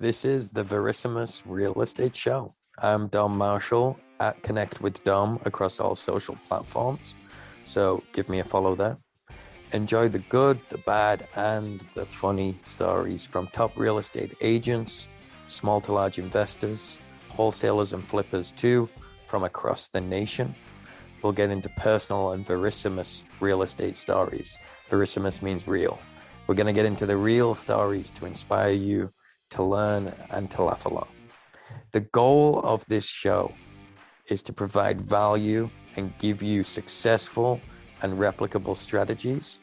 This is the Verissimus Real Estate Show. I'm Dom Marshall at Connect with Dom across all social platforms. So give me a follow there. Enjoy the good, the bad, and the funny stories from top real estate agents, small to large investors, wholesalers and flippers too, from across the nation. We'll get into personal and Verissimus real estate stories. Verissimus means real. We're going to get into the real stories to inspire you to learn and to laugh a lot. The goal of this show is to provide value and give you successful and replicable strategies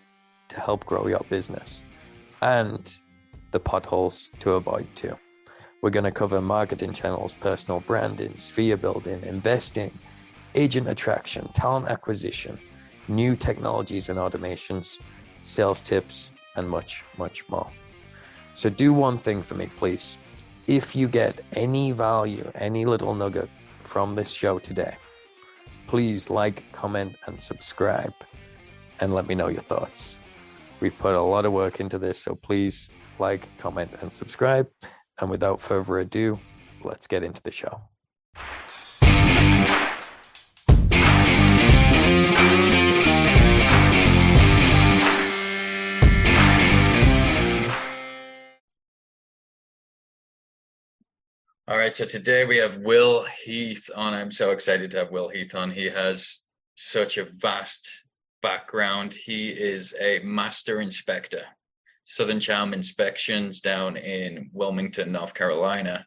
to help grow your business and the potholes to avoid too. We're going to cover marketing channels, personal branding, sphere building, investing, agent attraction, talent acquisition, new technologies and automations, sales tips, and much, much more. So do one thing for me, please. If you get any value, any little nugget from this show today, please like, comment, and subscribe, and let me know your thoughts. We've put a lot of work into this, so please like, comment, and subscribe. And without further ado, let's get into the show. All right, so today we have Will Heath on. I'm so excited to have Will Heath on. He has such a vast background. He is a master inspector, Southern Charm Inspections down in Wilmington, North Carolina.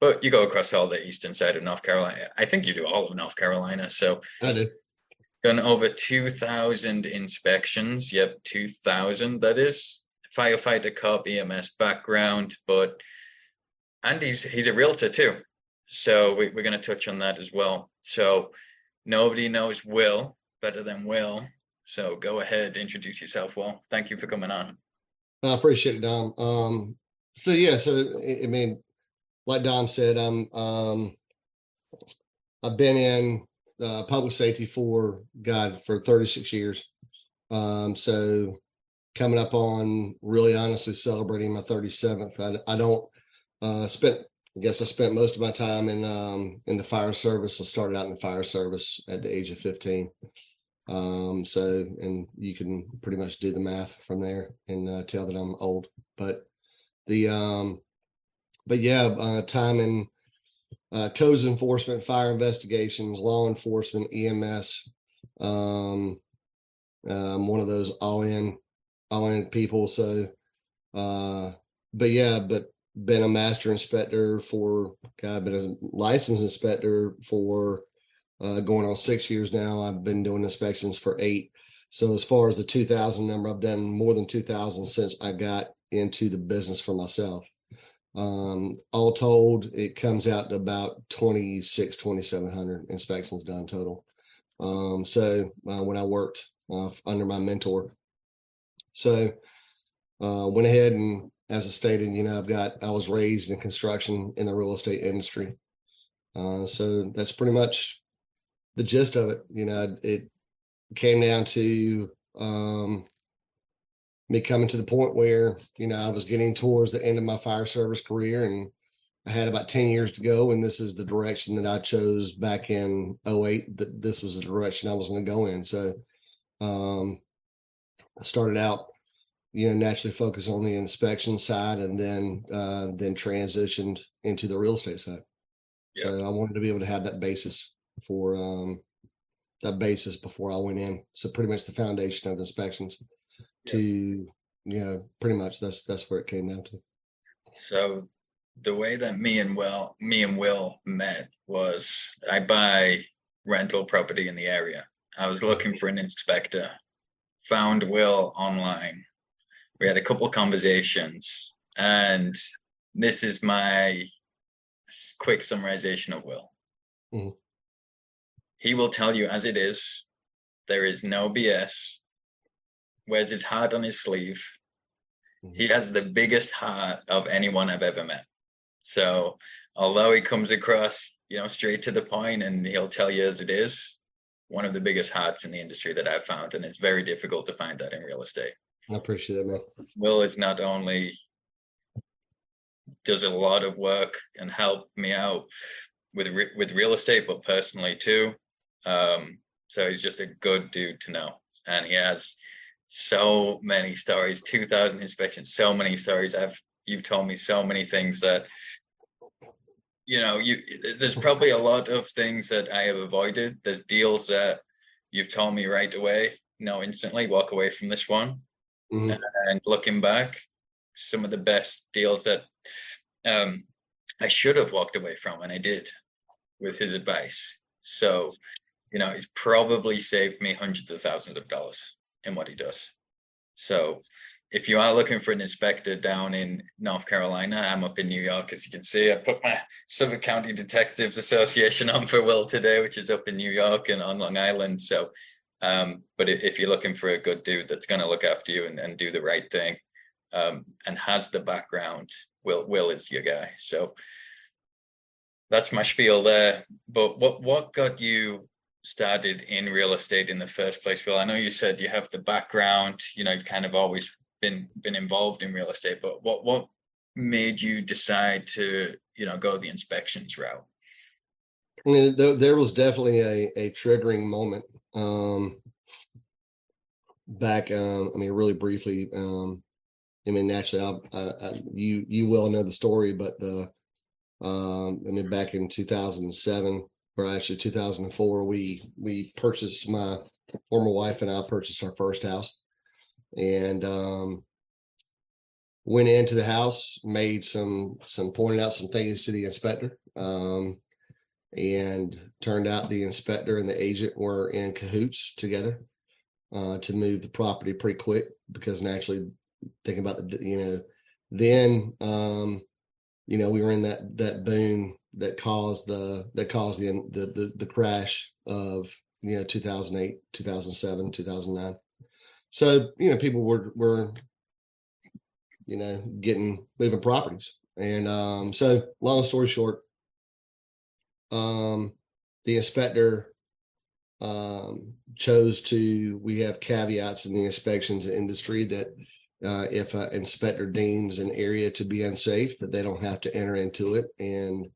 But you go across all the eastern side of North Carolina. I think you do all of North Carolina. So I did. Done over 2,000 inspections. Yep, 2,000, that is. Firefighter, cop, EMS background, but... and he's a realtor too. So we're going to touch on that as well. So nobody knows Will better than Will. So go ahead, introduce yourself, Will. Thank you for coming on. I appreciate it, Dom. I mean, like Dom said, I've been in public safety for 36 years. So coming up on really honestly celebrating my 37th, I spent most of my time in the fire service. I started out in the fire service at the age of 15. And you can pretty much do the math from there and tell that I'm old, but time in codes enforcement, fire investigations, law enforcement, EMS. I'm one of those all in people. So been a master inspector been a licensed inspector for going on 6 years now. I've been doing inspections for 8. So as far as the 2000 number, I've done more than 2000 since I got into the business for myself. All told, it comes out to about 2,700 inspections done total. When I worked under my mentor. So went ahead and, as I stated, I was raised in construction in the real estate industry. So that's pretty much the gist of it. It came down to me coming to the point where, I was getting towards the end of my fire service career and I had about 10 years to go. And this is the direction that I chose back in 2008, that this was the direction I was going to go in. So I started out, naturally focus on the inspection side and then transitioned into the real estate side. Yep. So I wanted to be able to have that basis before I went in. So pretty much the foundation of inspections pretty much that's where it came down to. So the way that me and Will met was I buy rental property in the area. I was looking for an inspector, found Will online. We had a couple of conversations, and this is my quick summarization of Will. Mm-hmm. He will tell you as it is. There is no BS. Wears his heart on his sleeve. Mm-hmm. He has the biggest heart of anyone I've ever met. So although he comes across, straight to the point and he'll tell you as it is, one of the biggest hearts in the industry that I've found. And it's very difficult to find that in real estate. I appreciate that, man. Will is not only does a lot of work and helped me out with real estate, but personally too. So he's just a good dude to know. And he has so many stories, 2,000 inspections, so many stories. You've told me so many things that, you know, there's probably a lot of things that I have avoided. There's deals that you've told me right away, instantly walk away from this one. Mm-hmm. And looking back, some of the best deals that I should have walked away from, and I did with his advice. So, he's probably saved me hundreds of thousands of dollars in what he does. So if you are looking for an inspector down in North Carolina, I'm up in New York, as you can see. I put my Suffolk County detectives association on for Will today, which is up in New York and on Long Island. So, but if you're looking for a good dude that's going to look after you and do the right thing, and has the background, Will is your guy. So that's my spiel there. But what got you started in real estate in the first place, Will? I know you said you have the background, you've kind of always been involved in real estate, but what made you decide to, go the inspections route? I mean, there was definitely a triggering moment. Really briefly, actually, you well know the story, but back in 2007, or actually 2004, we purchased, my former wife and I purchased our first house, and went into the house, made pointed out some things to the inspector, and turned out the inspector and the agent were in cahoots together to move the property pretty quick, because naturally, thinking about we were in that boom that caused the crash of 2008, 2007, 2009. So people were getting moving properties, and so long story short, the inspector chose to. We have caveats in the inspections industry that if an inspector deems an area to be unsafe, that they don't have to enter into it, and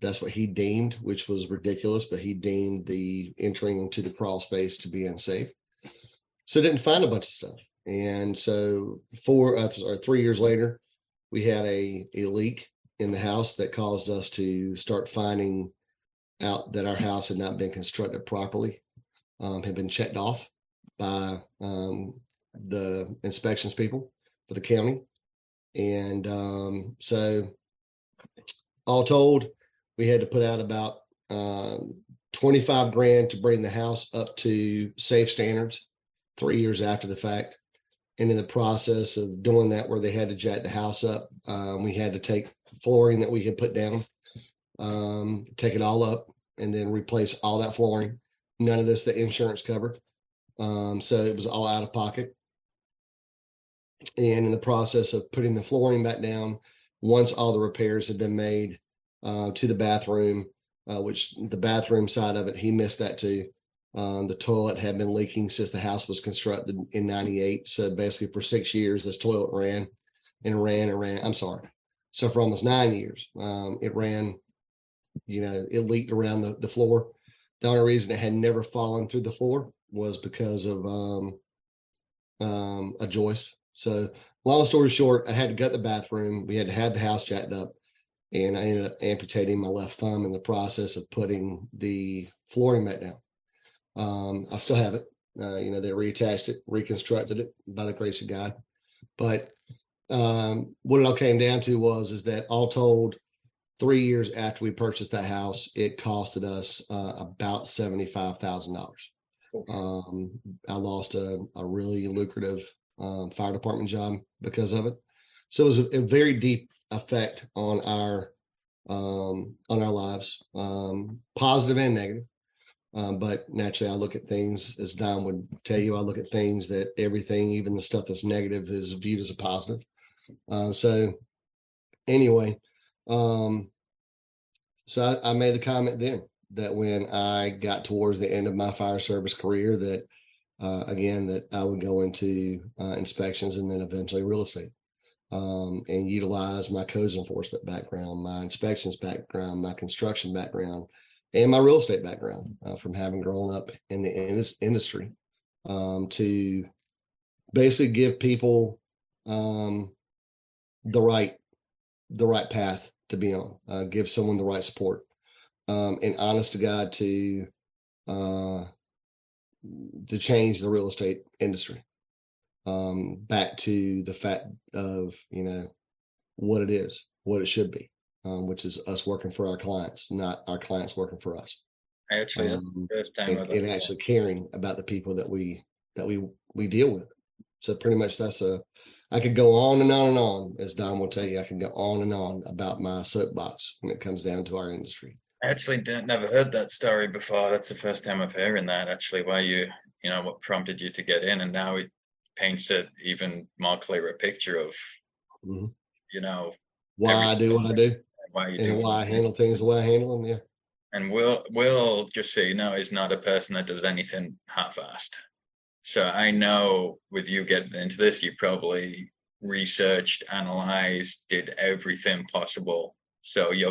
that's what he deemed, which was ridiculous, but he deemed the entering into the crawl space to be unsafe. So didn't find a bunch of stuff. And so 3 years later, we had a leak in the house that caused us to start finding out that our house had not been constructed properly, had been checked off by the inspections people for the county. And so all told, we had to put out about $25,000 to bring the house up to safe standards 3 years after the fact. And in the process of doing that, where they had to jack the house up, we had to take flooring that we had put down, take it all up, and then replace all that flooring. None of this the insurance covered. So it was all out of pocket. And in the process of putting the flooring back down, once all the repairs had been made to the bathroom, which the bathroom side of it, he missed that too. The toilet had been leaking since the house was constructed in 98. So basically for 6 years, this toilet ran and ran and ran. I'm sorry. So for almost 9 years, it ran, it leaked around the floor. The only reason it had never fallen through the floor was because of a joist. So long story short, I had to gut the bathroom. We had to have the house jacked up, and I ended up amputating my left thumb in the process of putting the flooring back down. I still have it. They reattached it, reconstructed it by the grace of God. But what it all came down to was that all told, 3 years after we purchased that house, it costed us about $75,000. I lost a really lucrative fire department job because of it. So it was a very deep effect on our lives, positive and negative. But naturally, I look at things, as Don would tell you, I look at things that everything, even the stuff that's negative, is viewed as a positive. So I made the comment then that when I got towards the end of my fire service career, that that I would go into inspections and then eventually real estate. and utilize my codes enforcement background, my inspections background, my construction background, and my real estate background from having grown up in the industry to basically give people the right path to be on, give someone the right support, and honest to God to change the real estate industry back to the fact of, you know, what it is, what it should be, which is us working for our clients, not our clients working for us. Actually, that's the first time and actually caring about the people that we deal with. So pretty much that's I could go on and on and on, as Dom will tell you. I can go on and on about my soapbox when it comes down to our industry. I actually never heard that story before. That's the first time I've heard that, actually, why you know, what prompted you to get in. And now it paints an even more clearer picture of, mm-hmm. you know, why I do what I do, why I handle things the way I handle them. Yeah. And Will, just so you know, is not a person that does anything half-assed. So I know with you getting into this, you probably researched, analyzed, did everything possible. So your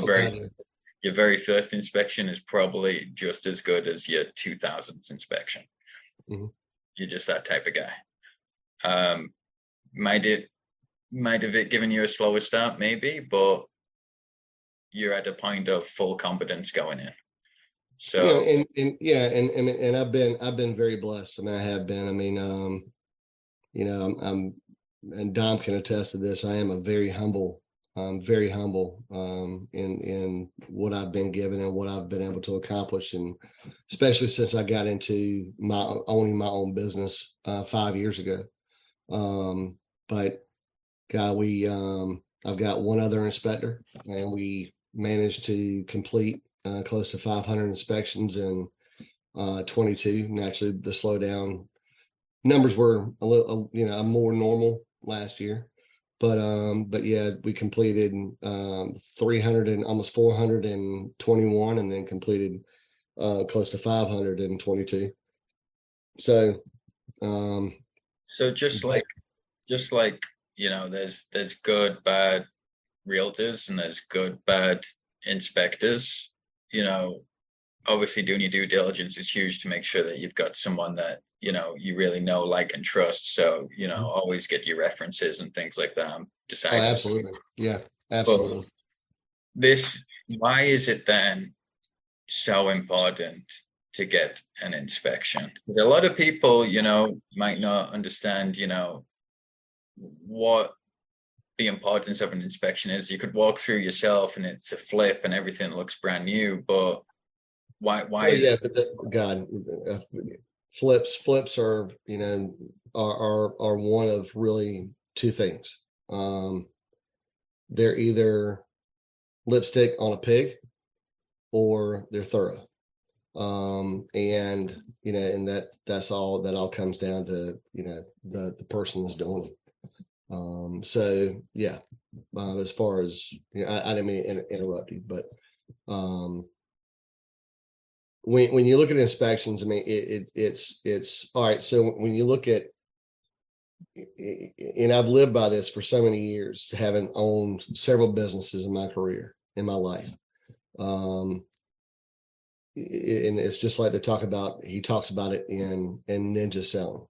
very first inspection is probably just as good as your 2000th inspection. Mm-hmm. You're just that type of guy. Might have it given you a slower start, maybe, but you're at a point of full competence going in. So yeah, and I've been very blessed, and I have been. I mean, you know, I'm and Dom can attest to this. I am a very humble in what I've been given and what I've been able to accomplish, and especially since I got into owning my own business 5 years ago. But God, I've got one other inspector, and we managed to complete close to 500 inspections in 22. Naturally, the slowdown numbers were a little, you know, more normal last year, but yeah, we completed 300 and almost 421, and then completed close to 522. So, just like you know, there's good bad realtors and there's good bad inspectors. You know, obviously doing your due diligence is huge to make sure that you've got someone that, you know, you really know, like, and trust. So, you know, always get your references and things like that. Decided. Oh, absolutely. Yeah, absolutely. But why is it then so important to get an inspection? Because a lot of people, you know, might not understand, you know, what the importance of an inspection is. You could walk through yourself and it's a flip and everything looks brand new, but why well, yeah, but God, flips are, you know, are one of really two things. They're either lipstick on a pig or they're thorough. And you know, and that all comes down to, you know, the person that's doing it. So yeah, as far as, you know, I didn't mean to interrupt you, but when you look at inspections, I mean, it's all right. So when you look at, and I've lived by this for so many years, having owned several businesses in my career, in my life, and it's just like he talks about it in Ninja Selling.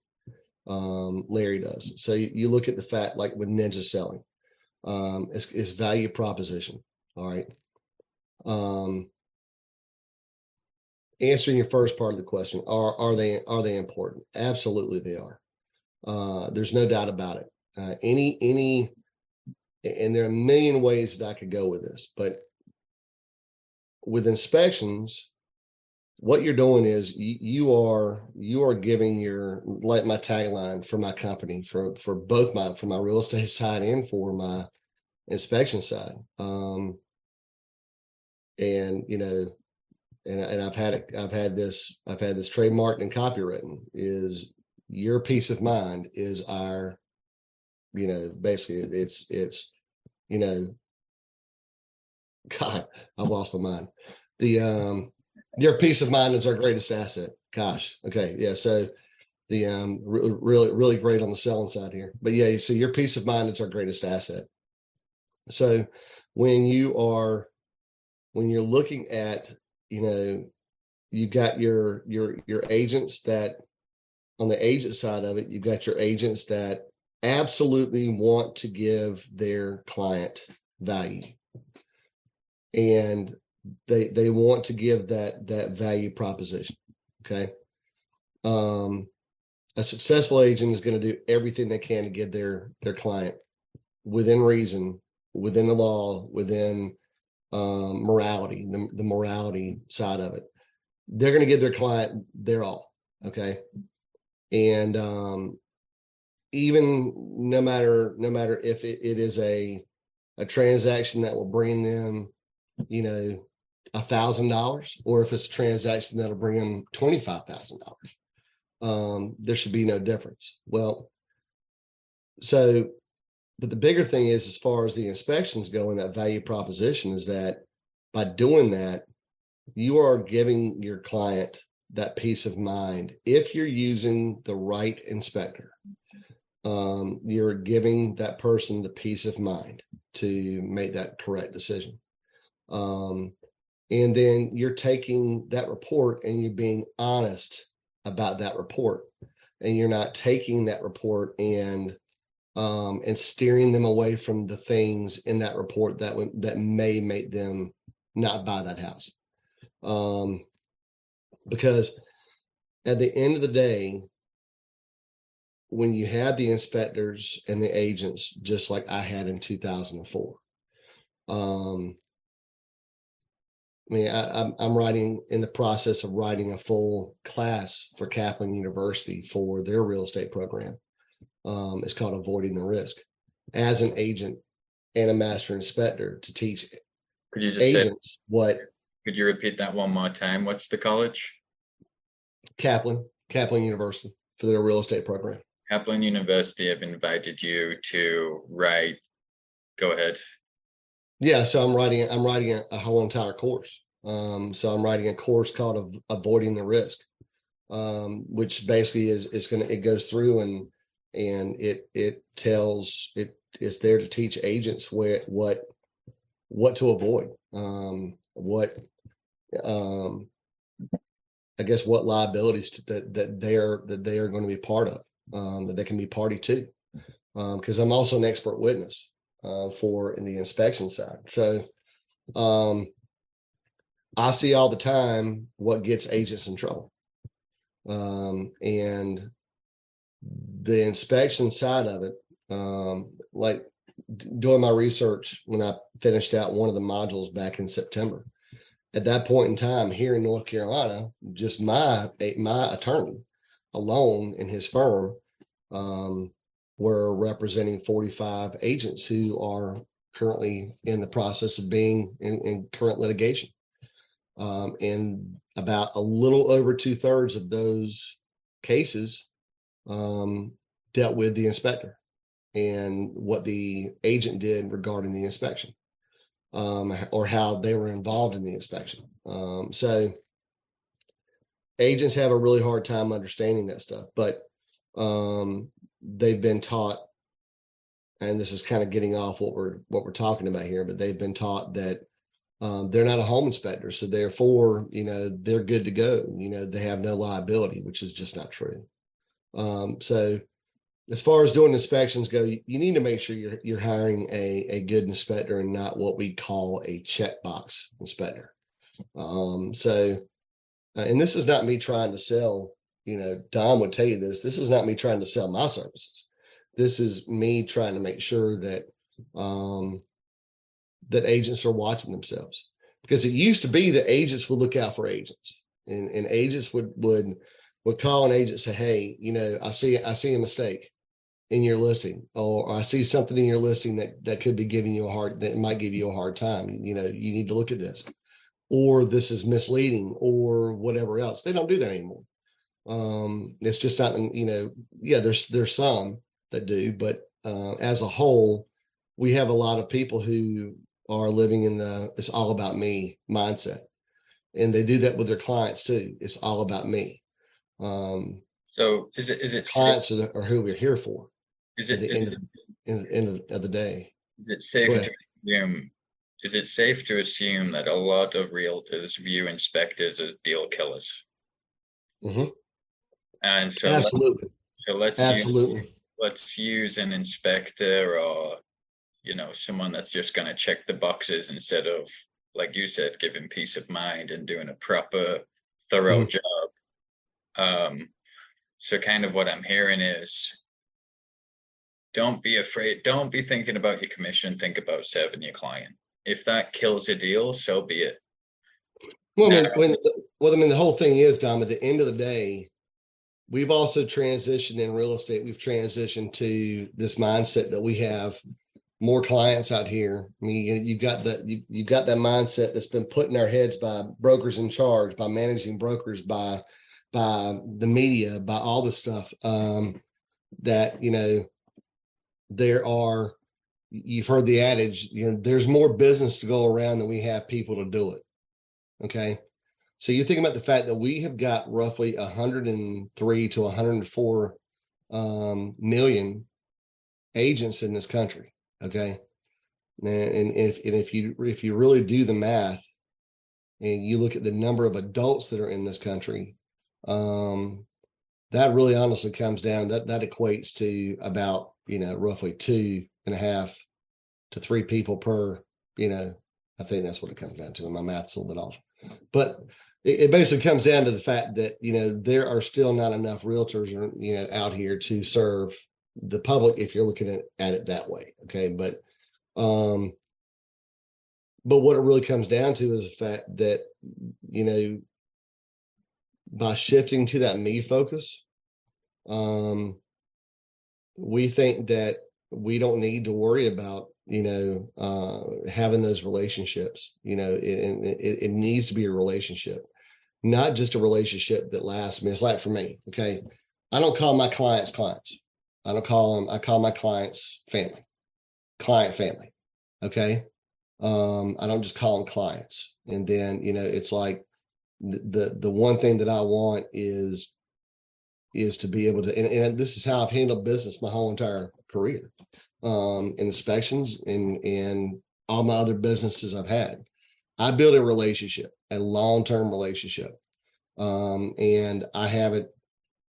Larry does. So you look at the fact, like with Ninja Selling, it's value proposition. All right. Answering your first part of the question, are they important? Absolutely, they are. There's no doubt about it. And there are a million ways that I could go with this, but with inspections, what you're doing is you are giving your, like my tagline for my company, for both for my real estate side and for my inspection side. And you know, and I've had this trademarked and copywritten, is your peace of mind is our, you know, basically it's you know, God, I've lost my mind. Your peace of mind is our greatest asset. Gosh. Okay. Yeah. So the really great on the selling side here. But yeah, so your peace of mind is our greatest asset. So when you're looking at, you know, you've got your agents that on the agent side of it, you've got your agents that absolutely want to give their client value, and they want to give that value proposition. Okay. A successful agent is going to do everything they can to give their client, within reason, within the law, within morality, the morality side of it. They're going to give their client their all. Okay. And even no matter if it is a transaction that will bring them, you know, $1,000, or if it's a transaction that'll bring them $25,000, there should be no difference. Well, so, but the bigger thing is, as far as the inspections go in that value proposition, is that by doing that, you are giving your client that peace of mind. If you're using the right inspector, you're giving that person the peace of mind to make that correct decision. And then you're taking that report and you're being honest about that report, and you're not taking that report and steering them away from the things in that report that may make them not buy that house. Because at the end of the day, when you have the inspectors and the agents, just like I had in 2004, I mean, I'm writing, in the process of writing a full class for Kaplan University for their real estate program. It's called Avoiding the Risk, as an agent and a master inspector, to teach Could you repeat that one more time? What's the college? Kaplan University, for their real estate program. Kaplan University have invited you to write. Go ahead. Yeah, so I'm writing a whole entire course. So I'm writing a course called Avoiding the Risk, which basically goes through and it's there to teach agents what to avoid, what liabilities that they are going to be part of, that they can be party to, because I'm also an expert witness in the inspection side. So I see all the time what gets agents in trouble. And the inspection side of it, like doing my research when I finished out one of the modules back in September, at that point in time here in North Carolina, just my attorney alone and his firm, we're representing 45 agents who are currently in the process of being in current litigation. And about a little over 2/3 of those cases dealt with the inspector and what the agent did regarding the inspection, or how they were involved in the inspection. So agents have a really hard time understanding that stuff, but they've been taught, and this is kind of getting off what we're talking about here, but they've been taught that they're not a home inspector, so therefore, you know, they're good to go. You know, they have no liability, which is just not true. So as far as doing inspections go, you need to make sure you're hiring a good inspector and not what we call a checkbox inspector. And this is not me trying to sell. You know, Dom would tell you this. This is not me trying to sell my services. This is me trying to make sure that that agents are watching themselves, because it used to be that agents would look out for agents, and agents would call an agent and say, "Hey, you know, I see a mistake in your listing, or I see something in your listing that could be giving you a hard time. You know, you need to look at this, or this is misleading, or whatever else." They don't do that anymore. It's just not, you know, yeah, there's some that do, but as a whole, we have a lot of people who are living in the "it's all about me" mindset, and they do that with their clients too. It's all about me. So is it clients are who we're here for? Is it at the end of the day? Is it safe to assume that a lot of realtors view inspectors as deal killers? Mm-hmm. And so absolutely. Let's use an inspector or, you know, someone that's just going to check the boxes instead of, like you said, giving peace of mind and doing a proper, thorough job. So kind of what I'm hearing is, don't be afraid. Don't be thinking about your commission. Think about serving your client. If that kills a deal, so be it. Well, the whole thing is, Dom, at the end of the day, we've also transitioned in real estate. We've transitioned to this mindset that we have more clients out here. I mean, you've got that mindset that's been put in our heads by brokers in charge, by managing brokers, by the media, by all the stuff that, you know, you've heard the adage, you know, there's more business to go around than we have people to do it. Okay. So you think about the fact that we have got roughly 103 to 104 million agents in this country. Okay. And if you really do the math and you look at the number of adults that are in this country, that really honestly comes down, that equates to about, you know, roughly 2.5 to 3 people per, you know, I think that's what it comes down to. And my math's a little bit off, but it basically comes down to the fact that, you know, there are still not enough realtors, you know, out here to serve the public if you're looking at it that way. Okay. But what it really comes down to is the fact that, you know, by shifting to that me focus, we think that we don't need to worry about, you know, having those relationships. You know, it needs to be a relationship, not just a relationship that lasts. I mean, it's like for me, okay, I don't call my clients clients. I don't call them. I call my clients family, client family. Okay, I don't just call them clients. And then, you know, it's like, the one thing that I want is to be able to, and this is how I've handled business my whole entire career, in inspections and all my other businesses I've had. I build a relationship, a long-term relationship. And I have it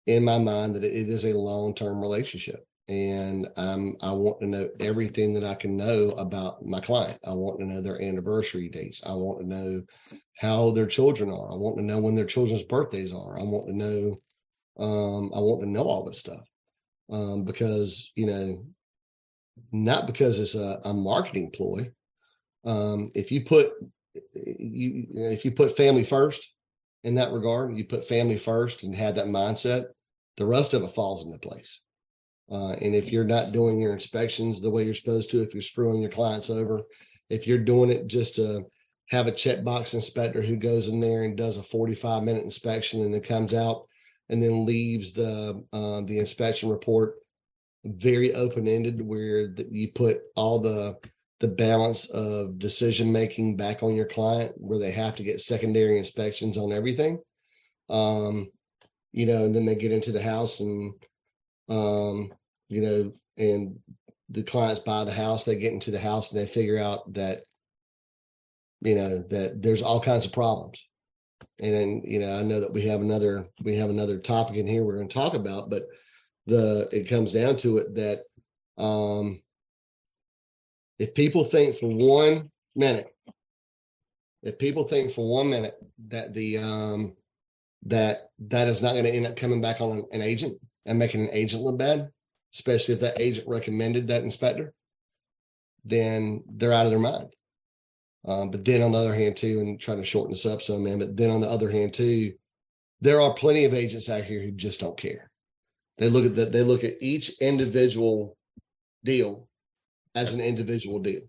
in my mind that it is a long-term relationship. And I want to know everything that I can know about my client. I want to know their anniversary dates. I want to know how their children are. I want to know when their children's birthdays are. I want to know all this stuff, because, you know, not because it's a marketing ploy. If you put family first in that regard, you put family first and have that mindset, the rest of it falls into place. And if you're not doing your inspections the way you're supposed to, if you're screwing your clients over, if you're doing it just to have a checkbox inspector who goes in there and does a 45-minute inspection and then comes out and then leaves the inspection report very open-ended, where you put all the balance of decision-making back on your client, where they have to get secondary inspections on everything, you know, and then they get into the house and, you know, and the clients buy the house, they get into the house and they figure out that, you know, that there's all kinds of problems. And then, you know, I know that we have another topic in here we're going to talk about, but it comes down to it that, if people think for one minute that that is not going to end up coming back on an agent and making an agent look bad, especially if that agent recommended that inspector, then they're out of their mind. But then on the other hand too, and trying to shorten this up some, man, but then on the other hand too, there are plenty of agents out here who just don't care. They look at each individual deal as an individual deal.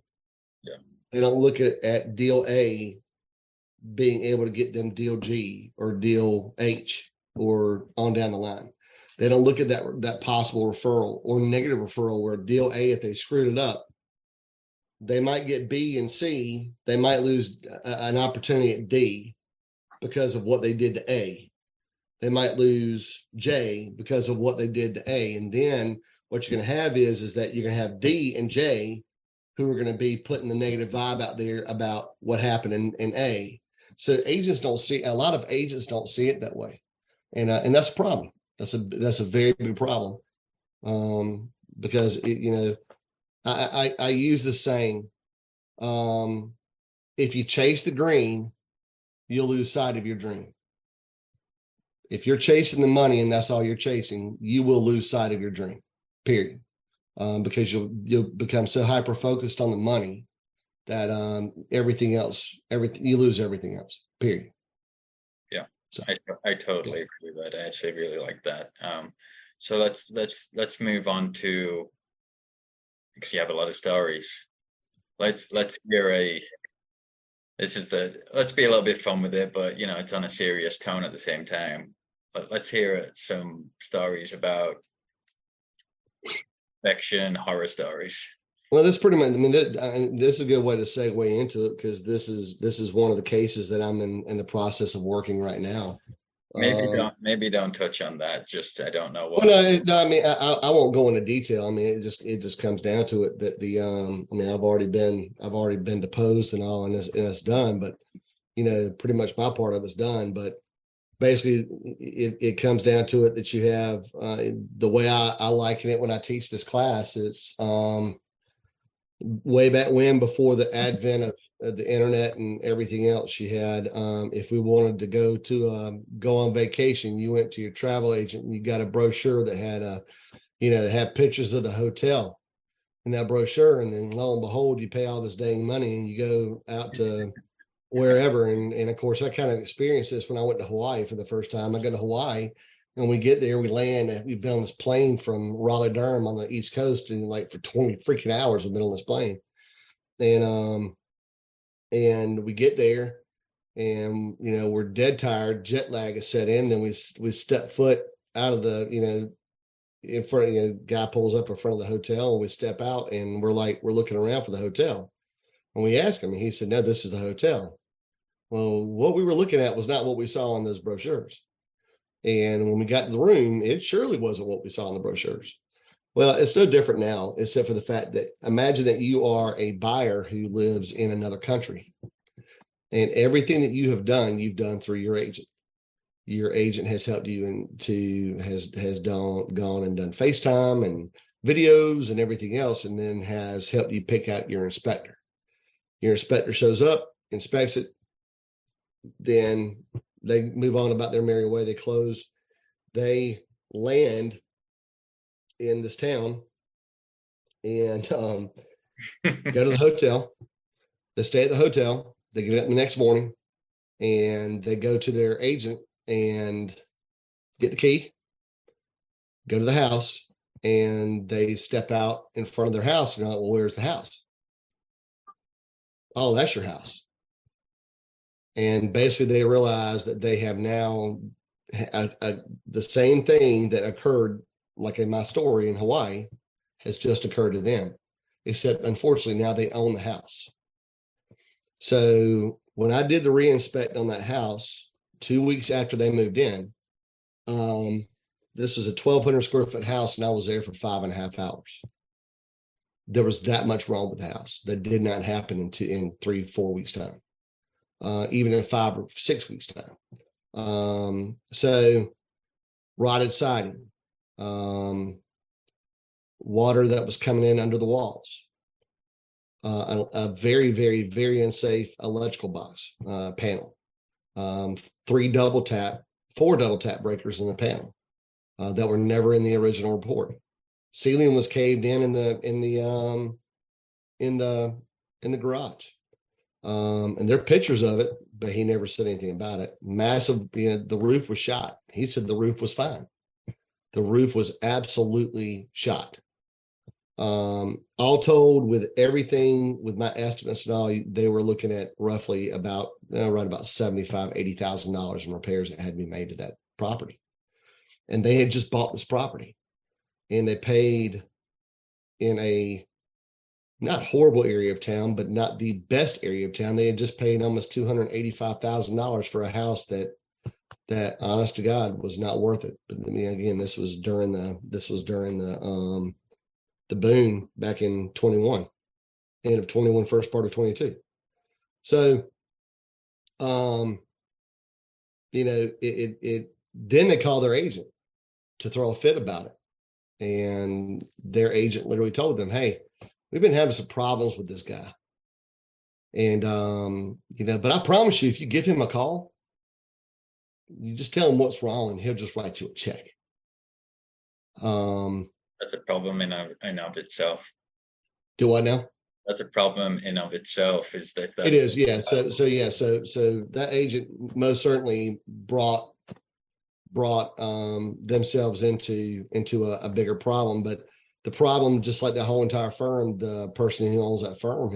Yeah. They don't look at deal A being able to get them deal G or deal H or on down the line. They don't look at that possible referral or negative referral where deal A, if they screwed it up, they might get B and C. They might lose an opportunity at D because of what they did to A. they might lose J because of what they did to A. And then what you're going to have is that you're going to have D and J who are going to be putting the negative vibe out there about what happened in A. So agents don't see, a lot of agents don't see it that way. And that's a problem. That's a very big problem. Because it, you know, I use the saying, if you chase the green, you'll lose sight of your dream. If you're chasing the money and that's all you're chasing, you will lose sight of your dream, period. Because you'll become so hyper-focused on the money that you lose everything else, period. Yeah, so, I totally agree with that. I actually really like that. So let's move on to, because you have a lot of stories. Let's hear a, let's be a little bit fun with it, but you know, it's on a serious tone at the same time. Let's hear some stories about fiction, horror stories. Well, this pretty much, this is a good way to segue into it, because this is one of the cases that I'm in the process of working right now. Maybe don't touch on that. Just, I don't know what. Well, I won't go into detail. I mean, it just comes down to it that the I've already been deposed and all, and it's done. But you know, pretty much my part of it's done. But basically, it comes down to it that you have the way I liken it when I teach this class. It's way back when, before the advent of the internet and everything else, you had if we wanted to go on vacation, you went to your travel agent and you got a brochure that had had pictures of the hotel in that brochure, and then lo and behold, you pay all this dang money and you go out to wherever. And of course I kind of experienced this when I went to Hawaii for the first time. I go to Hawaii and we get there, we land, and we've been on this plane from Raleigh-Durham on the East Coast, and like for 20 freaking hours we've been on this plane. And we get there and, you know, we're dead tired. Jet lag has set in. Then we step foot out of the, you know, in front of, you know, guy pulls up in front of the hotel, and we step out and we're like, we're looking around for the hotel. And we asked him, and he said, no, this is the hotel. Well, what we were looking at was not what we saw on those brochures. And when we got to the room, it surely wasn't what we saw in the brochures. Well, it's no different now, except for the fact that imagine that you are a buyer who lives in another country, and everything that you have done, you've done through your agent. Your agent has helped you and has gone and done FaceTime and videos and everything else, and then has helped you pick out your inspector. Your inspector shows up, inspects it, then they move on about their merry way. They close, they land in this town, and go to the hotel. They stay at the hotel. They get up the next morning and they go to their agent and get the key, go to the house, and they step out in front of their house. And they're like, well, where's the house? Oh, that's your house. And basically they realize that they have now the same thing that occurred, like in my story in Hawaii, has just occurred to them, except unfortunately now they own the house. So when I did the reinspect on that house 2 weeks after they moved in, this was a 1,200 square foot house, and I was there for 5.5 hours. There was that much wrong with the house that did not happen in 3-4 weeks time, even in 5 or 6 weeks time. So rotted siding, water that was coming in under the walls, a very, very, very unsafe electrical box panel, 4 double tap breakers in the panel that were never in the original report. Ceiling was caved in the garage, and there are pictures of it, but he never said anything about it. Massive, you know, the roof was shot. He said the roof was fine. The roof was absolutely shot. All told, with everything, with my estimates and all, they were looking at roughly about right about $75,000-$80,000 in repairs that had to be made to that property. And they had just bought this property, and they paid in a not horrible area of town, but not the best area of town. They had just paid almost $285,000 for a house that that, honest to God, was not worth it. But I mean, again, this was during the the boom back in 21, end of 21, first part of 22. So, you know, it then they called their agent to throw a fit about it, and their agent literally told them, "Hey, we've been having some problems with this guy, and you know, but I promise you, if you give him a call, you just tell him what's wrong, and he'll just write you a check." That's a problem in of itself. Do what now? That's a problem in of itself. Is that it is? Yeah. So that agent most certainly brought themselves into a bigger problem. But the problem, just like the whole entire firm, the person who owns that firm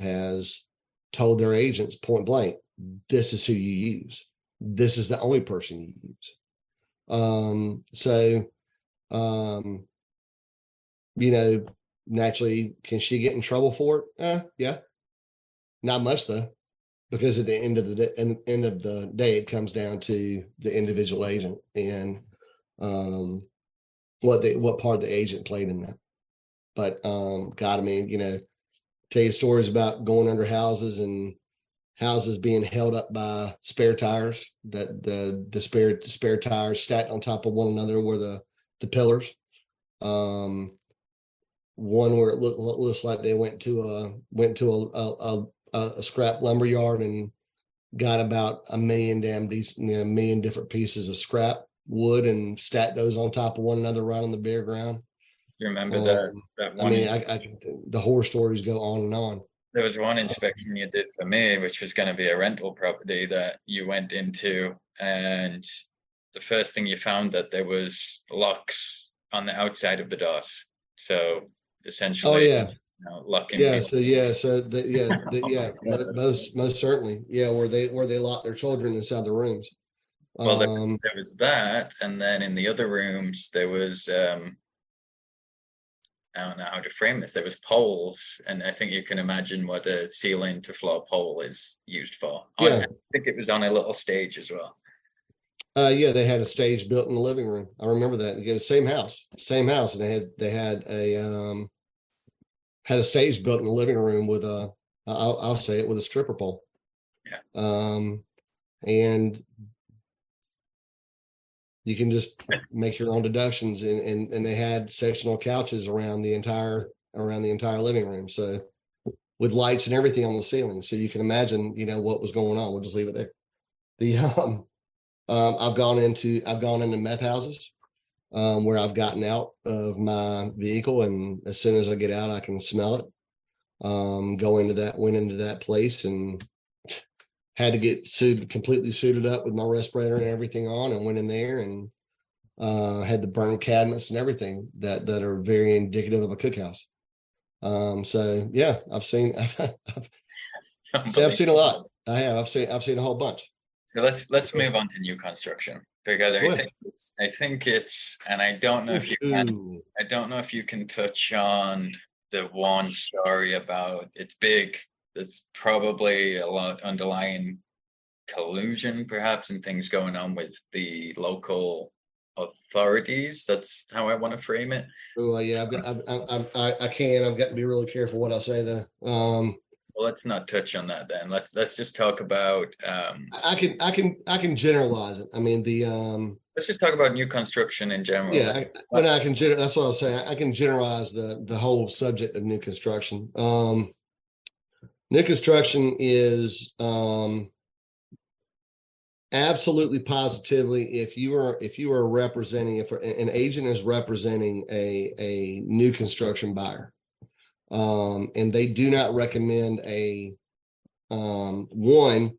has told their agents point blank, this is who you use. This is the only person you use. You know, naturally, can she get in trouble for it? Yeah, not much though, because at the end of the day, it comes down to the individual agent and what part the agent played in that. But God, I mean, you know, tell you stories about going under houses and houses being held up by spare tires, that the spare tires stacked on top of one another were the pillars. One where it looks like they went to a scrap lumber yard and got about a million different pieces of scrap wood and stacked those on top of one another right on the bare ground. You remember that one? I mean, the horror stories go on and on. There was one inspection you did for me, which was going to be a rental property that you went into, and the first thing you found that there was locks on the outside of the doors. So essentially, locking. Yeah. People. Most certainly, yeah. Where they lock their children inside the rooms. Well, there was that, and then in the other rooms there was. I don't know how to frame this. There was poles, and I think you can imagine what a ceiling to floor pole is used for. Yeah. I think it was on a little stage as well. Yeah, they had a stage built in the living room. I remember that. Again, same house, and they had a stage built in the living room with a I'll say it with a stripper pole. Yeah. And you can just make your own deductions, and they had sectional couches around the entire living room, so with lights and everything on the ceiling, so you can imagine, you know, what was going on. We'll just leave it there. The I've gone into meth houses where I've gotten out of my vehicle, and as soon as I get out, I can smell it. Went into that place and had to get completely suited up with my respirator and everything on, and went in there and had the burned cabinets and everything that are very indicative of a cookhouse. So yeah, I've seen a lot. I have. I've seen a whole bunch. So let's move on to new construction, because I think it's, and I don't know if you can, touch on the one story about it's big. There's probably a lot underlying collusion, perhaps, and things going on with the local authorities. That's how I want to frame it. Oh yeah, I've got to be really careful what I say there. Well, let's not touch on that then. Let's just talk about. I can generalize it. I mean the. Let's just talk about new construction in general. Yeah, that's what I was saying. I can generalize the whole subject of new construction. New construction is absolutely positively, if you are representing, if an agent is representing a new construction buyer, and they do not recommend a one.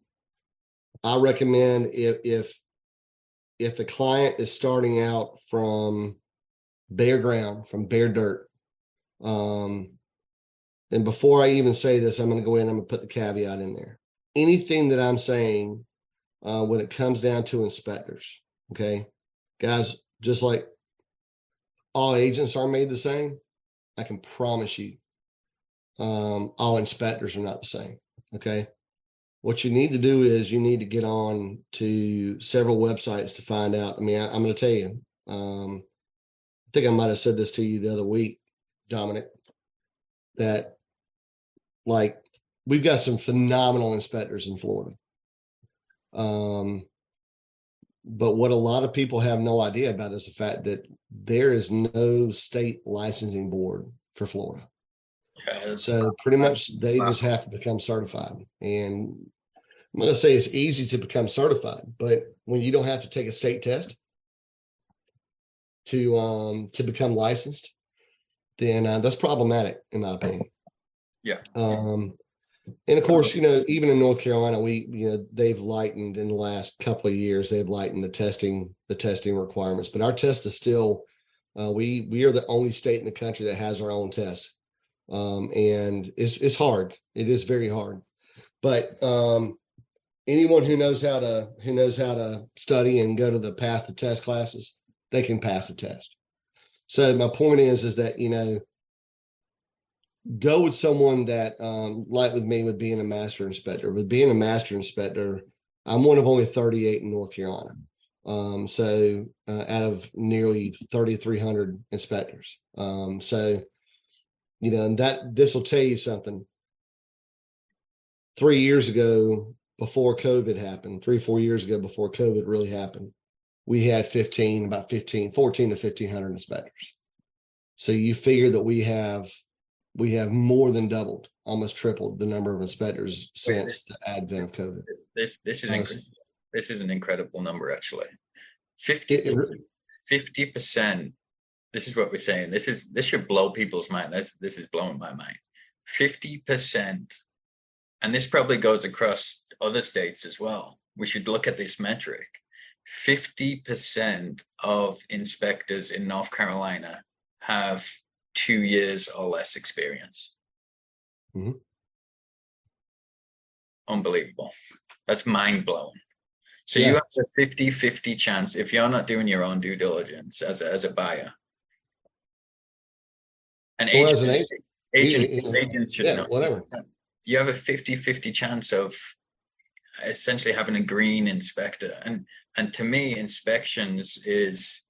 I recommend if a client is starting out from bare ground, from bare dirt. And before I even say this, I'm going to go in and I'm going to put the caveat in there. Anything that I'm saying when it comes down to inspectors, okay? Guys, just like all agents are made the same, I can promise you all inspectors are not the same, okay? What you need to do is you need to get on to several websites to find out. I mean, I'm going to tell you, I think I might have said this to you the other week, Dominic, that like we've got some phenomenal inspectors in Florida. But what a lot of people have no idea about is the fact that there is no state licensing board for Florida. Yeah, so pretty much they just have to become certified. And I'm going to say it's easy to become certified, but when you don't have to take a state test to become licensed, then that's problematic in my opinion. Yeah. And of course, you know, even in North Carolina, we, you know, they've lightened in the last couple of years, they've lightened the testing requirements, but our test is still, we are the only state in the country that has our own test. And it's hard. It is very hard, but, anyone who knows how to study and go to the pass the test classes, they can pass the test. So my point is that, you know, go with someone that, like with me, with being a master inspector. With being a master inspector, I'm one of only 38 in North Carolina. So out of nearly 3,300 inspectors. So, you know, and this will tell you something. 3 years ago, before COVID happened, 3-4 years ago, before COVID really happened, we had 14 to 1,500 inspectors. So you figure that we have more than doubled, almost tripled the number of inspectors since the advent of COVID. This is an incredible number, actually. 50%. This is what we're saying. This should blow people's mind. This is blowing my mind. 50%, and this probably goes across other states as well. We should look at this metric. 50% of inspectors in North Carolina have 2 years or less experience. Mm-hmm. Unbelievable. That's mind blowing. So yeah. You have a 50-50 chance if you're not doing your own due diligence as a buyer. Agents should know. Whatever. You have a 50-50 chance of essentially having a green inspector. And to me, inspections is,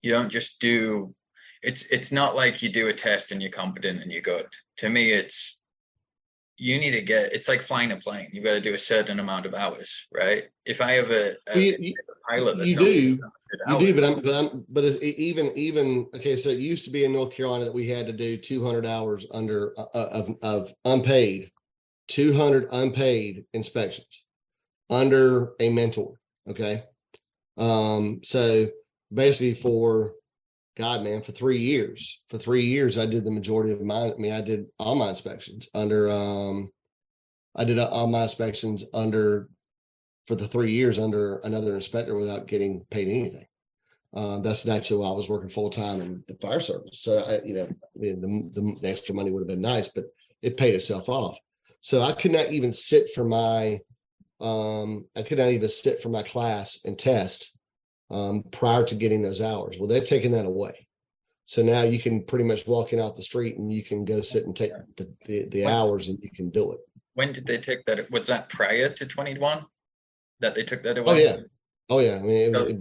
you don't just do, it's not like you do a test and you're competent and you're good. To me, it's like flying a plane. You've got to do a certain amount of hours, right? If I have a pilot, that's you do, but it's even okay. So it used to be in North Carolina that we had to do 200 hours under of unpaid, 200 unpaid inspections under a mentor. Okay, so basically for 3 years. For 3 years, I did the majority of mine. I mean, I did all my inspections for the 3 years under another inspector without getting paid anything. That's naturally why I was working full time in the fire service. So the extra money would have been nice, but it paid itself off. So I could not even sit for my class and test prior to getting those hours. Well, they've taken that away. So now you can pretty much walk in off the street and you can go sit and take the hours and you can do it. When did they take that? Was that prior to 21 that they took that away? Oh yeah. I mean, so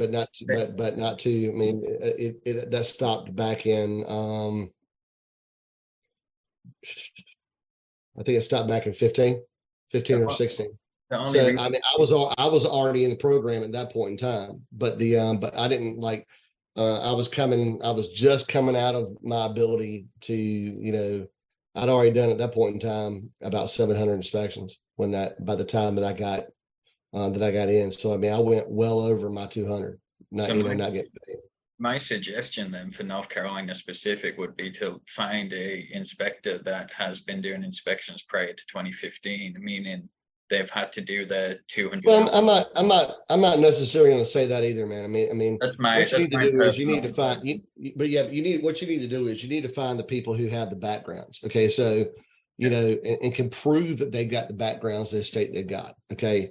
that stopped back in, I think it stopped back in 15 or 16. So, I mean, I was already in the program at that point in time, but I was just coming out of my ability to, you know, I'd already done at that point in time about 700 inspections by the time that I got in. So, I mean, I went well over my 200, not getting paid. My suggestion then for North Carolina specific would be to find a inspector that has been doing inspections prior to 2015, meaning they've had to do their 200. Well, I'm not necessarily going to say that either, man. I mean, what you need to do is you need to find the people who have the backgrounds. Okay. So, you know, and can prove that they've got the backgrounds they state they've got. Okay.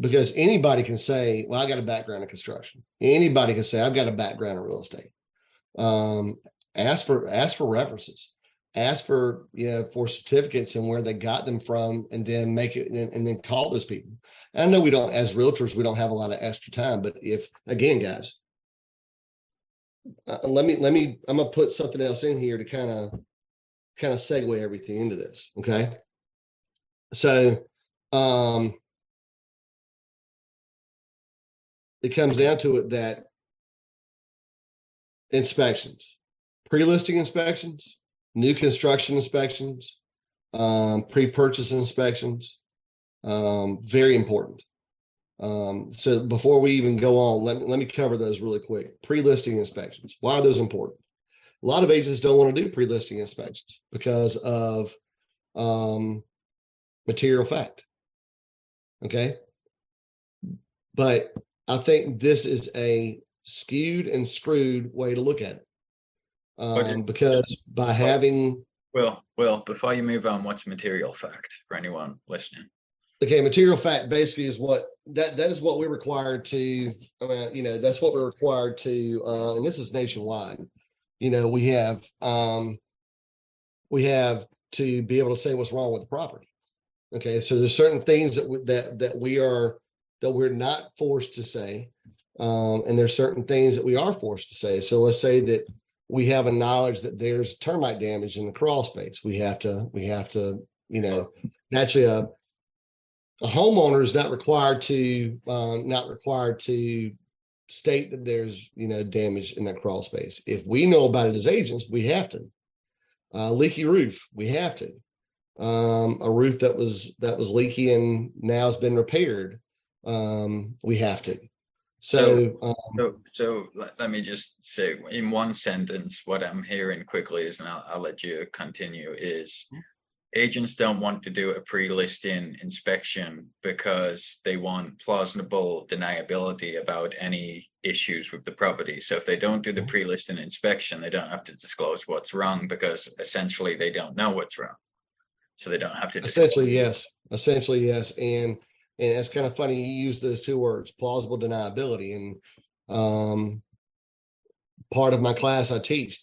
Because anybody can say, well, I got a background in construction. Anybody can say, I've got a background in real estate. Ask for references. ask for, you know, for certificates and where they got them from, and then make it and then call those people. And I know we don't, as realtors, we don't have a lot of extra time, but if, again, guys, let me, I'm going to put something else in here to kind of segue everything into this. Okay. So, it comes down to it that inspections, pre-listing inspections, new construction inspections, pre-purchase inspections, very important. So before we even go on, let me cover those really quick. Pre-listing inspections. Why are those important? A lot of agents don't want to do pre-listing inspections because of material fact. Okay. But I think this is a skewed and screwed way to look at it. Because by having. Well, before you move on, what's material fact for anyone listening? Okay. Material fact basically is what that is what we're required to, that's what we're required to, and this is nationwide. You know, we have to be able to say what's wrong with the property. Okay. So there's certain things that we're not forced to say. And there's certain things that we are forced to say. So let's say that we have a knowledge that there's termite damage in the crawl space. We have to, naturally a homeowner is not required to state that there's, damage in that crawl space. If we know about it as agents, we have to. Leaky roof, we have to. A roof that was leaky and now has been repaired, we have to. So let me just say in one sentence, what I'm hearing quickly is, and I'll let you continue, is agents don't want to do a pre-listing inspection because they want plausible deniability about any issues with the property. So if they don't do the pre-listing inspection, they don't have to disclose what's wrong because essentially they don't know what's wrong. So they don't have to disclose. Essentially, yes. And it's kind of funny you use those two words, plausible deniability. And part of my class I teach,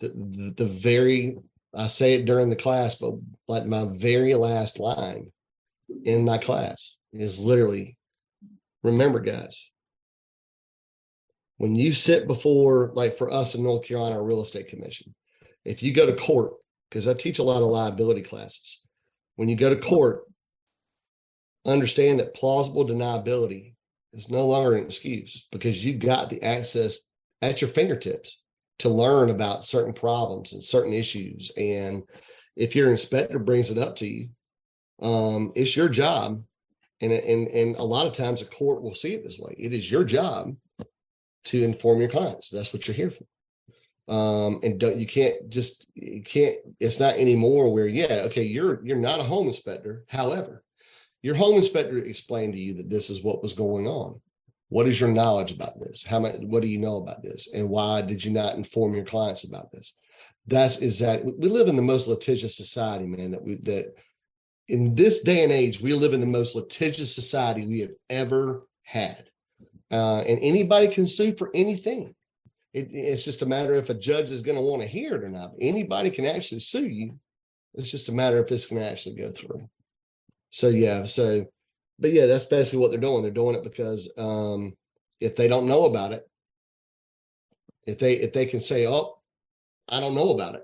I say it during the class, but like my very last line in my class is literally, remember guys, when you sit before, like for us in North Carolina Real Estate Commission, if you go to court, because I teach a lot of liability classes, when you go to court, understand that plausible deniability is no longer an excuse because you've got the access at your fingertips to learn about certain problems and certain issues. And if your inspector brings it up to you, it's your job. And a lot of times a court will see it this way. It is your job to inform your clients. That's what you're here for. It's not anymore where, you're not a home inspector. However, your home inspector explained to you that this is what was going on. What is your knowledge about this? What do you know about this? And why did you not inform your clients about this? We live in the most litigious society, man, that in this day and age, we live in the most litigious society we have ever had. And anybody can sue for anything. It's just a matter if a judge is going to want to hear it or not. Anybody can actually sue you. It's just a matter if it's going to actually go through. So that's basically what they're doing. They're doing it because if they don't know about it, if they can say, oh, I don't know about it,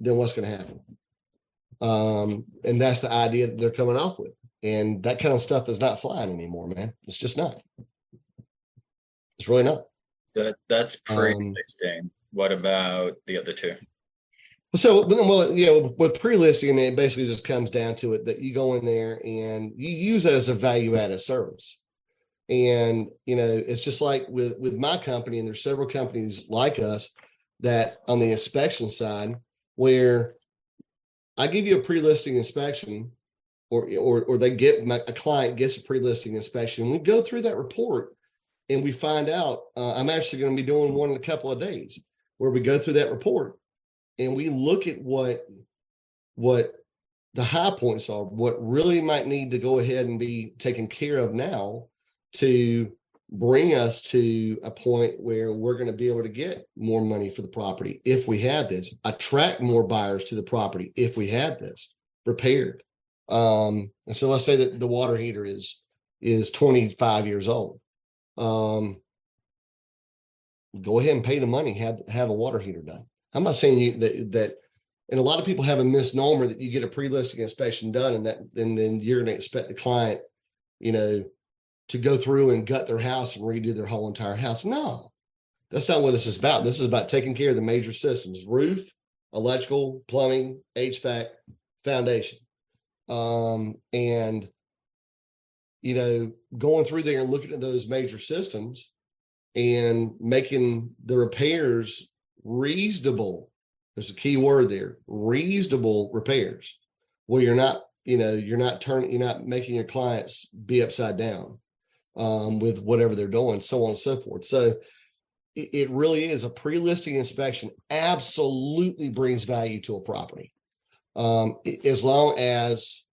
then what's going to happen? And that's the idea that they're coming off with. And that kind of stuff is not flying anymore, man. It's just not. It's really not. So that's pre-listing. What about the other two? With pre-listing, it basically just comes down to it that you go in there and you use it as a value-added service. And, it's just like with my company, and there's several companies like us that on the inspection side, where I give you a pre-listing inspection or they a client gets a pre-listing inspection. We go through that report and we find out, I'm actually going to be doing one in a couple of days where we go through that report. And we look at what the high points are, what really might need to go ahead and be taken care of now to bring us to a point where we're going to be able to get more money for the property if we had this, attract more buyers to the property if we had this repaired. And so let's say that the water heater is 25 years old. Go ahead and pay the money, have a water heater done. I'm not saying that, and a lot of people have a misnomer that you get a pre-listing inspection done and that, and then you're going to expect the client, to go through and gut their house and redo their whole entire house. No, that's not what this is about. This is about taking care of the major systems: roof, electrical, plumbing, HVAC, foundation. And, going through there and looking at those major systems and making the repairs reasonable. There's a key word there, reasonable repairs, where you're not making your clients be upside down with whatever they're doing, so on and so forth. So it really is a pre-listing inspection absolutely brings value to a property. As long as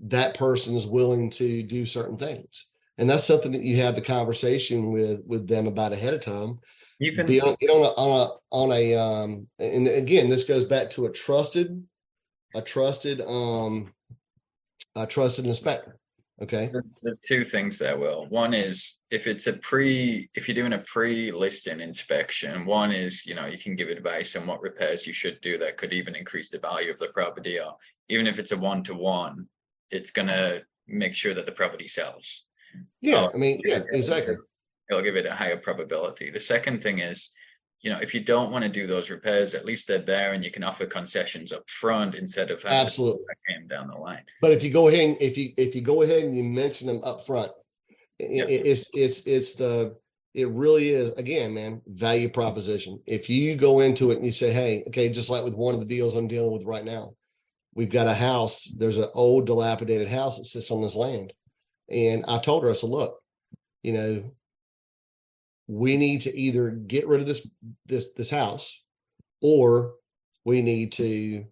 that person is willing to do certain things. And that's something that you have the conversation with them about ahead of time. You can be and again, this goes back to a trusted inspector. Okay. There's two things there, Will. One is if you're doing a pre-listing inspection, one is, you can give advice on what repairs you should do that could even increase the value of the property, or even if it's a 1-to-1, it's going to make sure that the property sells. Yeah. Exactly. It'll give it a higher probability. The second thing is, if you don't want to do those repairs, at least they're there and you can offer concessions up front instead of having them down the line. But if you go ahead and you mention them up front, yep. It really is, again, man, value proposition. If you go into it and you say, hey, okay, just like with one of the deals I'm dealing with right now, we've got a house, there's an old dilapidated house that sits on this land. And I told her, I said, look, we need to either get rid of this house, or we need to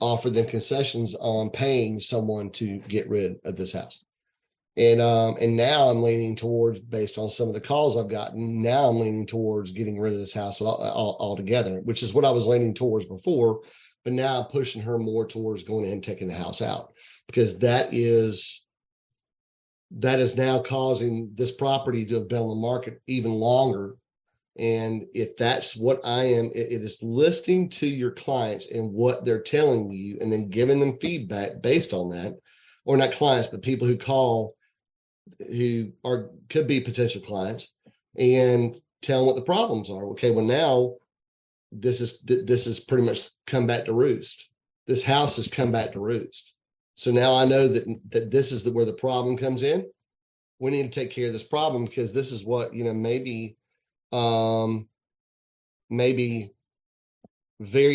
offer them concessions on paying someone to get rid of this house. And now I'm leaning towards, based on some of the calls I've gotten, now I'm leaning towards getting rid of this house altogether, which is what I was leaning towards before, but now I'm pushing her more towards going in and taking the house out, because that is now causing this property to have been on the market even longer. And if that's what it is, listening to your clients and what they're telling you and then giving them feedback based on that, or not clients, but people who call could be potential clients, and tell them what the problems are. Okay, well, now this is pretty much come back to roost. This house has come back to roost. So now I know that this is where the problem comes in. We need to take care of this problem, because this is what, maybe very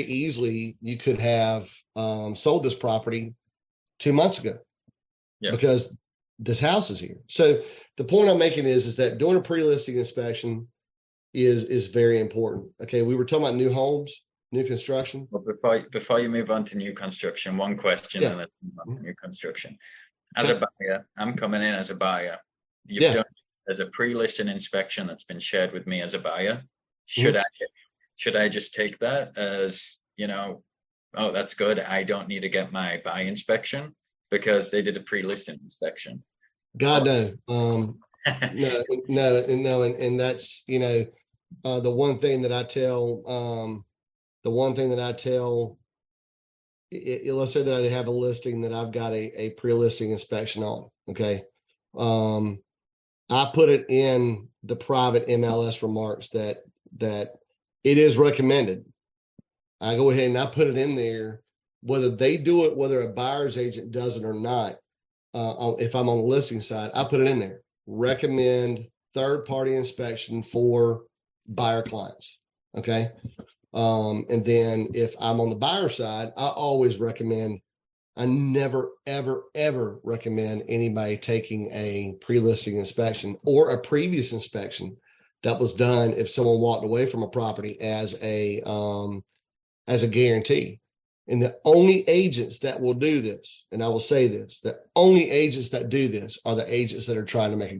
easily you could have sold this property 2 months ago, yeah, because this house is here. So the point I'm making is that doing a pre-listing inspection is very important. Okay. We were talking about new homes. New construction. Well, before you move on to new construction, one question, yeah, and then move on to new construction. As a buyer, I'm coming in as a buyer. There's a pre-listing inspection that's been shared with me as a buyer. Should I just take that as, oh, that's good, I don't need to get my buy inspection because they did a pre-listing inspection? God, no. No. And that's, the one thing that I tell, let's say that I have a listing that I've got a pre-listing inspection on. Okay. I put it in the private MLS remarks that it is recommended. I go ahead and I put it in there, whether they do it, whether a buyer's agent does it or not. If I'm on the listing side, I put it in there. Recommend third-party inspection for buyer clients. Okay. And then if I'm on the buyer side, I never, ever, ever recommend anybody taking a pre-listing inspection or a previous inspection that was done if someone walked away from a property as a guarantee. And the only agents that will do this, and I will say this, the only agents that do this are the agents that are trying to make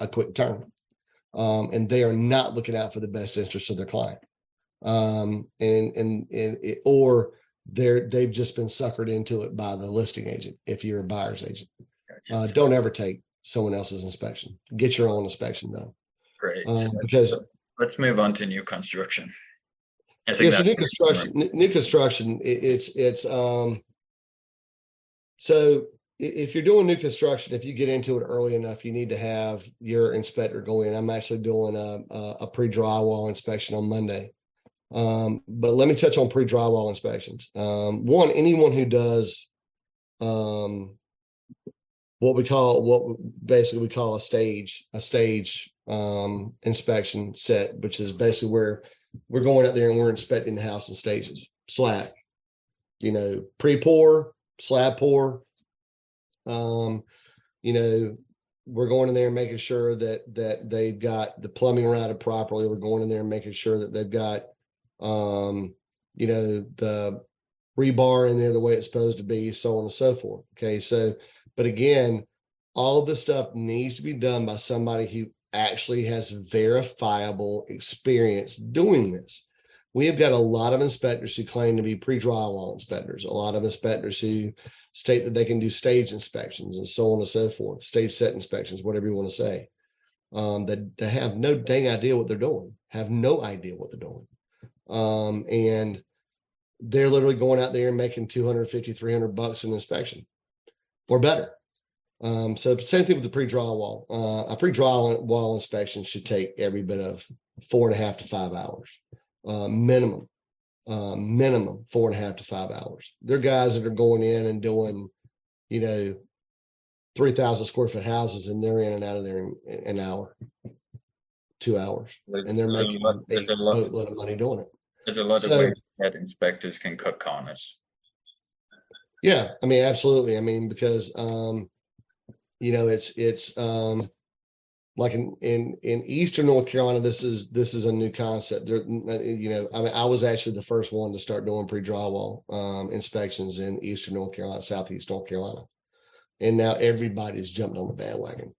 a quick turn. and they are not looking out for the best interest of their client, or they've just been suckered into it by the listing agent. If you're a buyer's agent, don't ever take someone else's inspection. Get your own inspection done. Great. Let's move on to new construction. I think so new construction. So if you're doing new construction, if you get into it early enough, you need to have your inspector go in. I'm actually doing a pre-drywall inspection on Monday. But let me touch on pre-drywall inspections. One, anyone who does what we call a stage inspection set, which is basically where we're going out there and we're inspecting the house in stages. Slack, pre-pour, slab pour. We're going in there and making sure that they've got the plumbing routed properly. We're going in there and making sure that they've got the rebar in there the way it's supposed to be, so on and so forth. Okay, so but again, all of this stuff needs to be done by somebody who actually has verifiable experience doing this. We have got a lot of inspectors who claim to be pre-drywall inspectors, a lot of inspectors who state that they can do stage inspections and so on and so forth, stage set inspections, whatever you want to say, that they have no dang idea what they're doing, and they're literally going out there and making $250-$300 an inspection or better. So same thing with the pre-drywall. A pre-drywall inspection should take every bit of 4.5 to 5 hours. Minimum 4.5 to 5 hours. There are guys that are going in and doing, 3,000 square foot houses, and they're in and out of there in an hour, 2 hours, and they're making a lot of money doing it. There's a lot of ways that inspectors can cut corners. Yeah, absolutely. Because it's like in Eastern North Carolina, this is a new concept. I was actually the first one to start doing pre-drywall inspections in Eastern North Carolina, Southeast North Carolina, and now everybody's jumped on the bandwagon.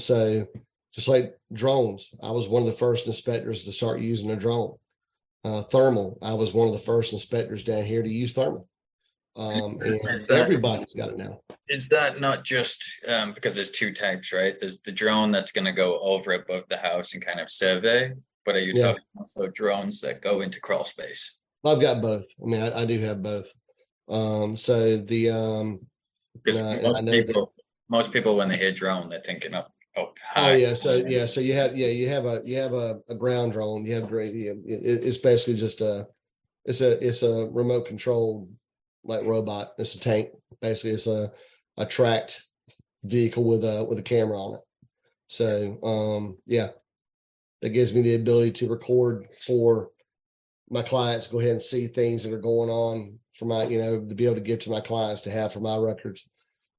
So just like drones, I was one of the first inspectors to start using a drone. Thermal, I was one of the first inspectors down here to use thermal. Everybody's got it now. Is that not just because there's two types, right? There's the drone that's going to go over above the house and kind of survey, but are you talking also drones that go into crawl space? I've got both. I do have both. Most people, when they hear drone, they're thinking high. So you have a ground drone. You have it's basically just a remote controlled robot. It's a tank. Basically, it's a tracked vehicle with a camera on it. So that gives me the ability to record for my clients, go ahead and see things that are going on for my, to be able to give to my clients to have for my records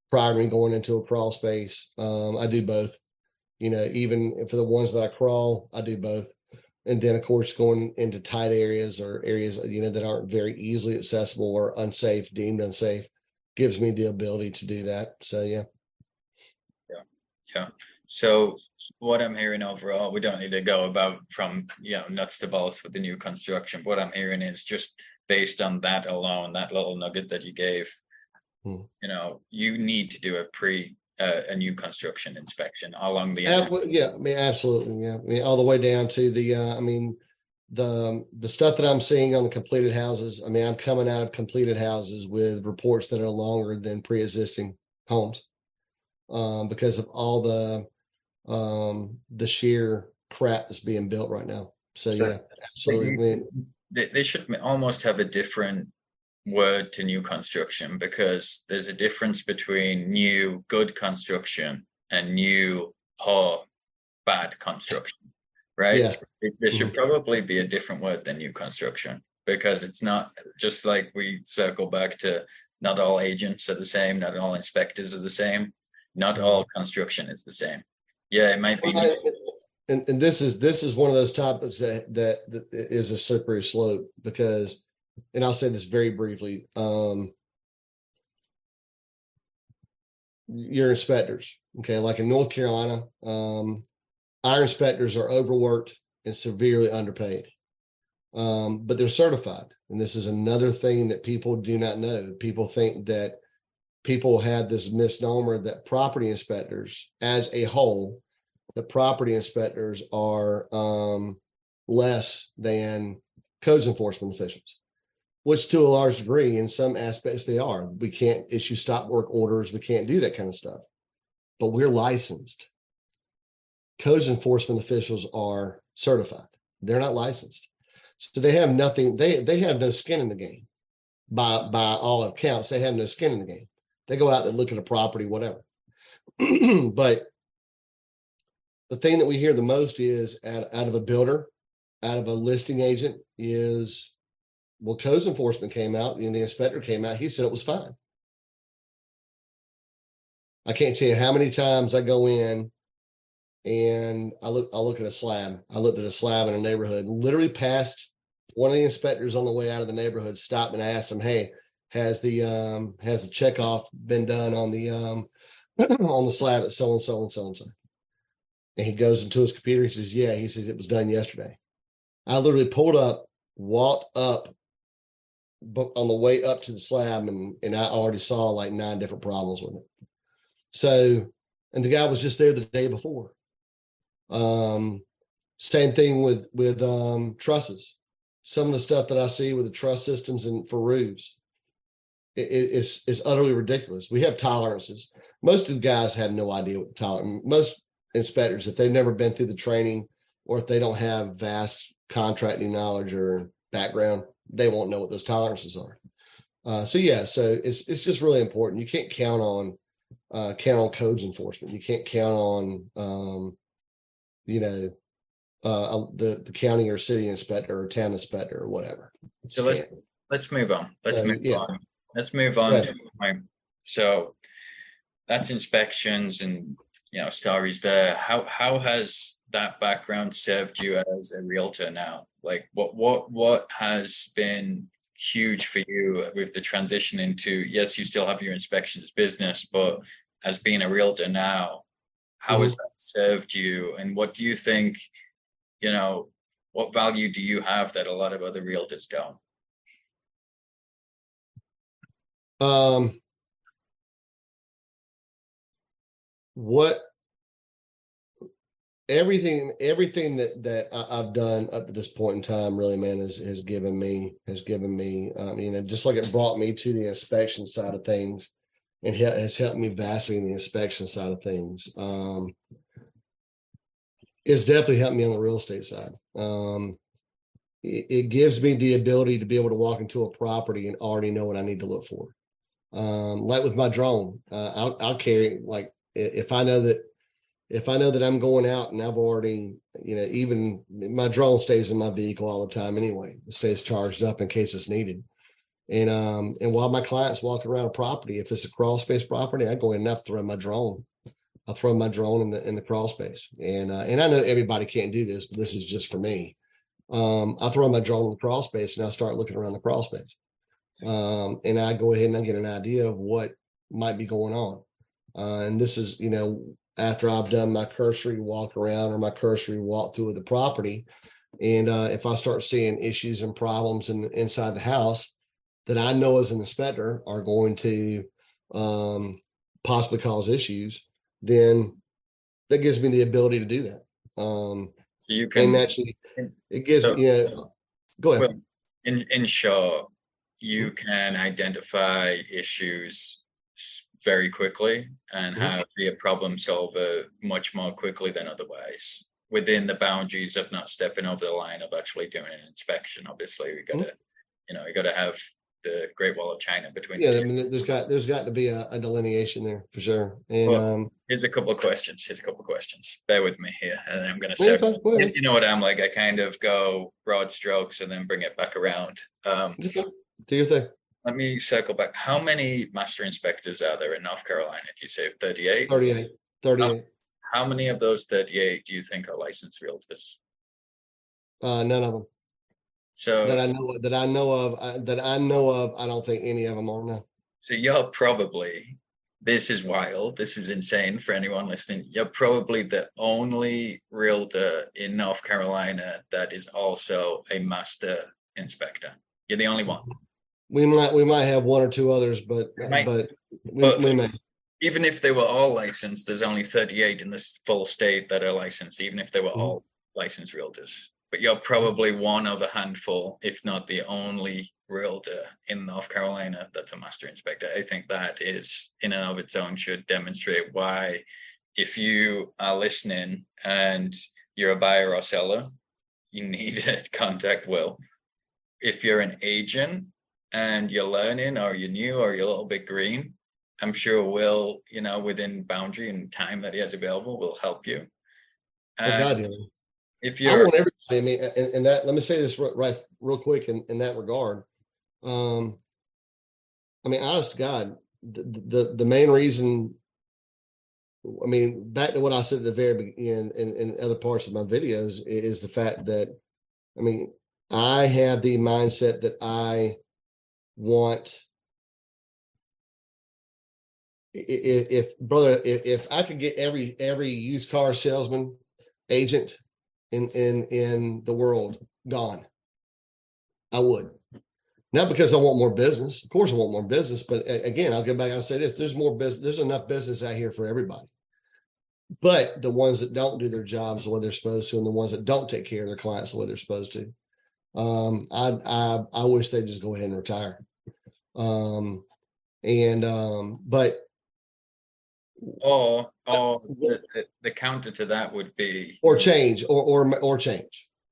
prior to me going into a crawl space. I do both, even for the ones that I crawl, I do both. And then, of course, going into tight areas or areas, that aren't very easily accessible or deemed unsafe, gives me the ability to do that. So, Yeah. So what I'm hearing overall, we don't need to go about from, nuts to bolts with the new construction. What I'm hearing is just based on that alone, that little nugget that you gave, you need to do a a new construction inspection along the entire. Absolutely. All the way down to the stuff that I'm seeing on the completed houses. I'm coming out of completed houses with reports that are longer than pre-existing homes, because of all the sheer crap that's being built right now. So absolutely. They should almost have a different word to new construction, because there's a difference between new good construction and new poor bad construction, right? There should probably be a different word than new construction, because it's not just like we circle back to not all agents are the same, not all inspectors are the same, not all construction is the same. It might be and this is one of those topics that is a slippery slope, because and I'll say this very briefly, your inspectors, like in North Carolina, our inspectors are overworked and severely underpaid, but they're certified. And this is another thing that people do not know. People think that people have this misnomer that property inspectors, as a whole, the property inspectors are less than codes enforcement officials, which to a large degree, in some aspects, they are. We can't issue stop work orders. We can't do that kind of stuff, but we're licensed. Codes enforcement officials are certified. They're not licensed. So they have nothing. They have no skin in the game. By all accounts, they have no skin in the game. They go out and look at a property, whatever. But the thing that we hear the most is out of a builder, out of a listing agent is, well, codes enforcement came out and the inspector came out. He said it was fine. I can't tell you how many times I go in and I look at a slab. I looked at a slab in a neighborhood, literally passed one of the inspectors on the way out of the neighborhood, stopped and I asked him, hey, has the checkoff been done on the slab at so and so and so and so? And he goes into his computer. He says, yeah, he says it was done yesterday. I literally pulled up, walked up on the way up to the slab, and I already saw like 9 different problems with it. So, and the guy was just there the day before. Same thing with trusses. Some of the stuff that I see with the truss systems and for roofs is utterly ridiculous. We have tolerances. Most of the guys have no idea what tolerance. Most inspectors, if they've never been through the training or if they don't have vast contracting knowledge or background, they won't know what those tolerances are. So it's just really important. You can't count on codes enforcement. You can't count on the county or city inspector or town inspector or whatever. So let's move on. Let's move on. So that's inspections and stories there. How has that background served you as a realtor now? Like what has been huge for you with the transition into, yes, you still have your inspections business, but as being a realtor now, how has that served you? And what do you think, what value do you have that a lot of other realtors don't? Everything that I've done up to this point in time, really, man, has given me, just like it brought me to the inspection side of things, and has helped me vastly in the inspection side of things. It's definitely helped me on the real estate side. It gives me the ability to be able to walk into a property and already know what I need to look for. Like with my drone, I'll carry, like, if I know that I'm going out and I've already, even my drone stays in my vehicle all the time anyway. It stays charged up in case it's needed. And while my clients walk around a property, if it's a crawl space property, I go in and I throw my drone in the crawl space. And I know everybody can't do this, but this is just for me. I throw my drone in the crawl space and I start looking around the crawl space. And I go ahead and I get an idea of what might be going on. And this is, after I've done my cursory walk around or my cursory walk through of the property. And if I start seeing issues and problems inside the house that I know as an inspector are going to possibly cause issues, then that gives me the ability to do that. So you can actually, it gives me, go ahead. Well, in short, you can identify issues very quickly and have be a problem solver much more quickly than otherwise, within the boundaries of not stepping over the line of actually doing an inspection. Obviously, we got to, you got to have the Great Wall of China between. Yeah, the two. I mean, there's got to be a delineation there for sure. And well, here's a couple of questions. Bear with me here, and I'm going to say, you know what I'm like. I kind of go broad strokes and then bring it back around. Do your thing. Let me circle back. How many master inspectors are there in North Carolina? Do you say 38? 38. How many of those 38 do you think are licensed realtors? None of them. So that I know of, I don't think any of them are. No. So you're probably this is wild. This is insane for anyone listening. You're probably the only realtor in North Carolina that is also a master inspector. You're the only one. We might have one or two others, but we may. Even if they were all licensed, there's only 38 in this full state that are licensed, even if they were all licensed realtors. But you're probably one of a handful, if not the only realtor in North Carolina that's a master inspector. I think that is, in and of its own, should demonstrate why, if you are listening and you're a buyer or seller, you need to contact Will. If you're an agent and you're learning, or you're new, or you're a little bit green, I'm sure Will, within boundary and time that he has available, will help you. If you're, I want everybody. I mean, and that, let me say this right real quick in that regard. I mean, honest to God, the main reason, I mean, back to what I said at the very beginning in other parts of my videos, is the fact that, I mean, I have the mindset that I want, if I could get every used car salesman agent in the world gone, I would. Not because I want more business. Of course I want more business, but again, I'll go back and say this, there's more business, there's enough business out here for everybody. But the ones that don't do their jobs the way they're supposed to, and the ones that don't take care of their clients the way they're supposed to, I wish they'd just go ahead and retire. Or the counter to that would be, or change.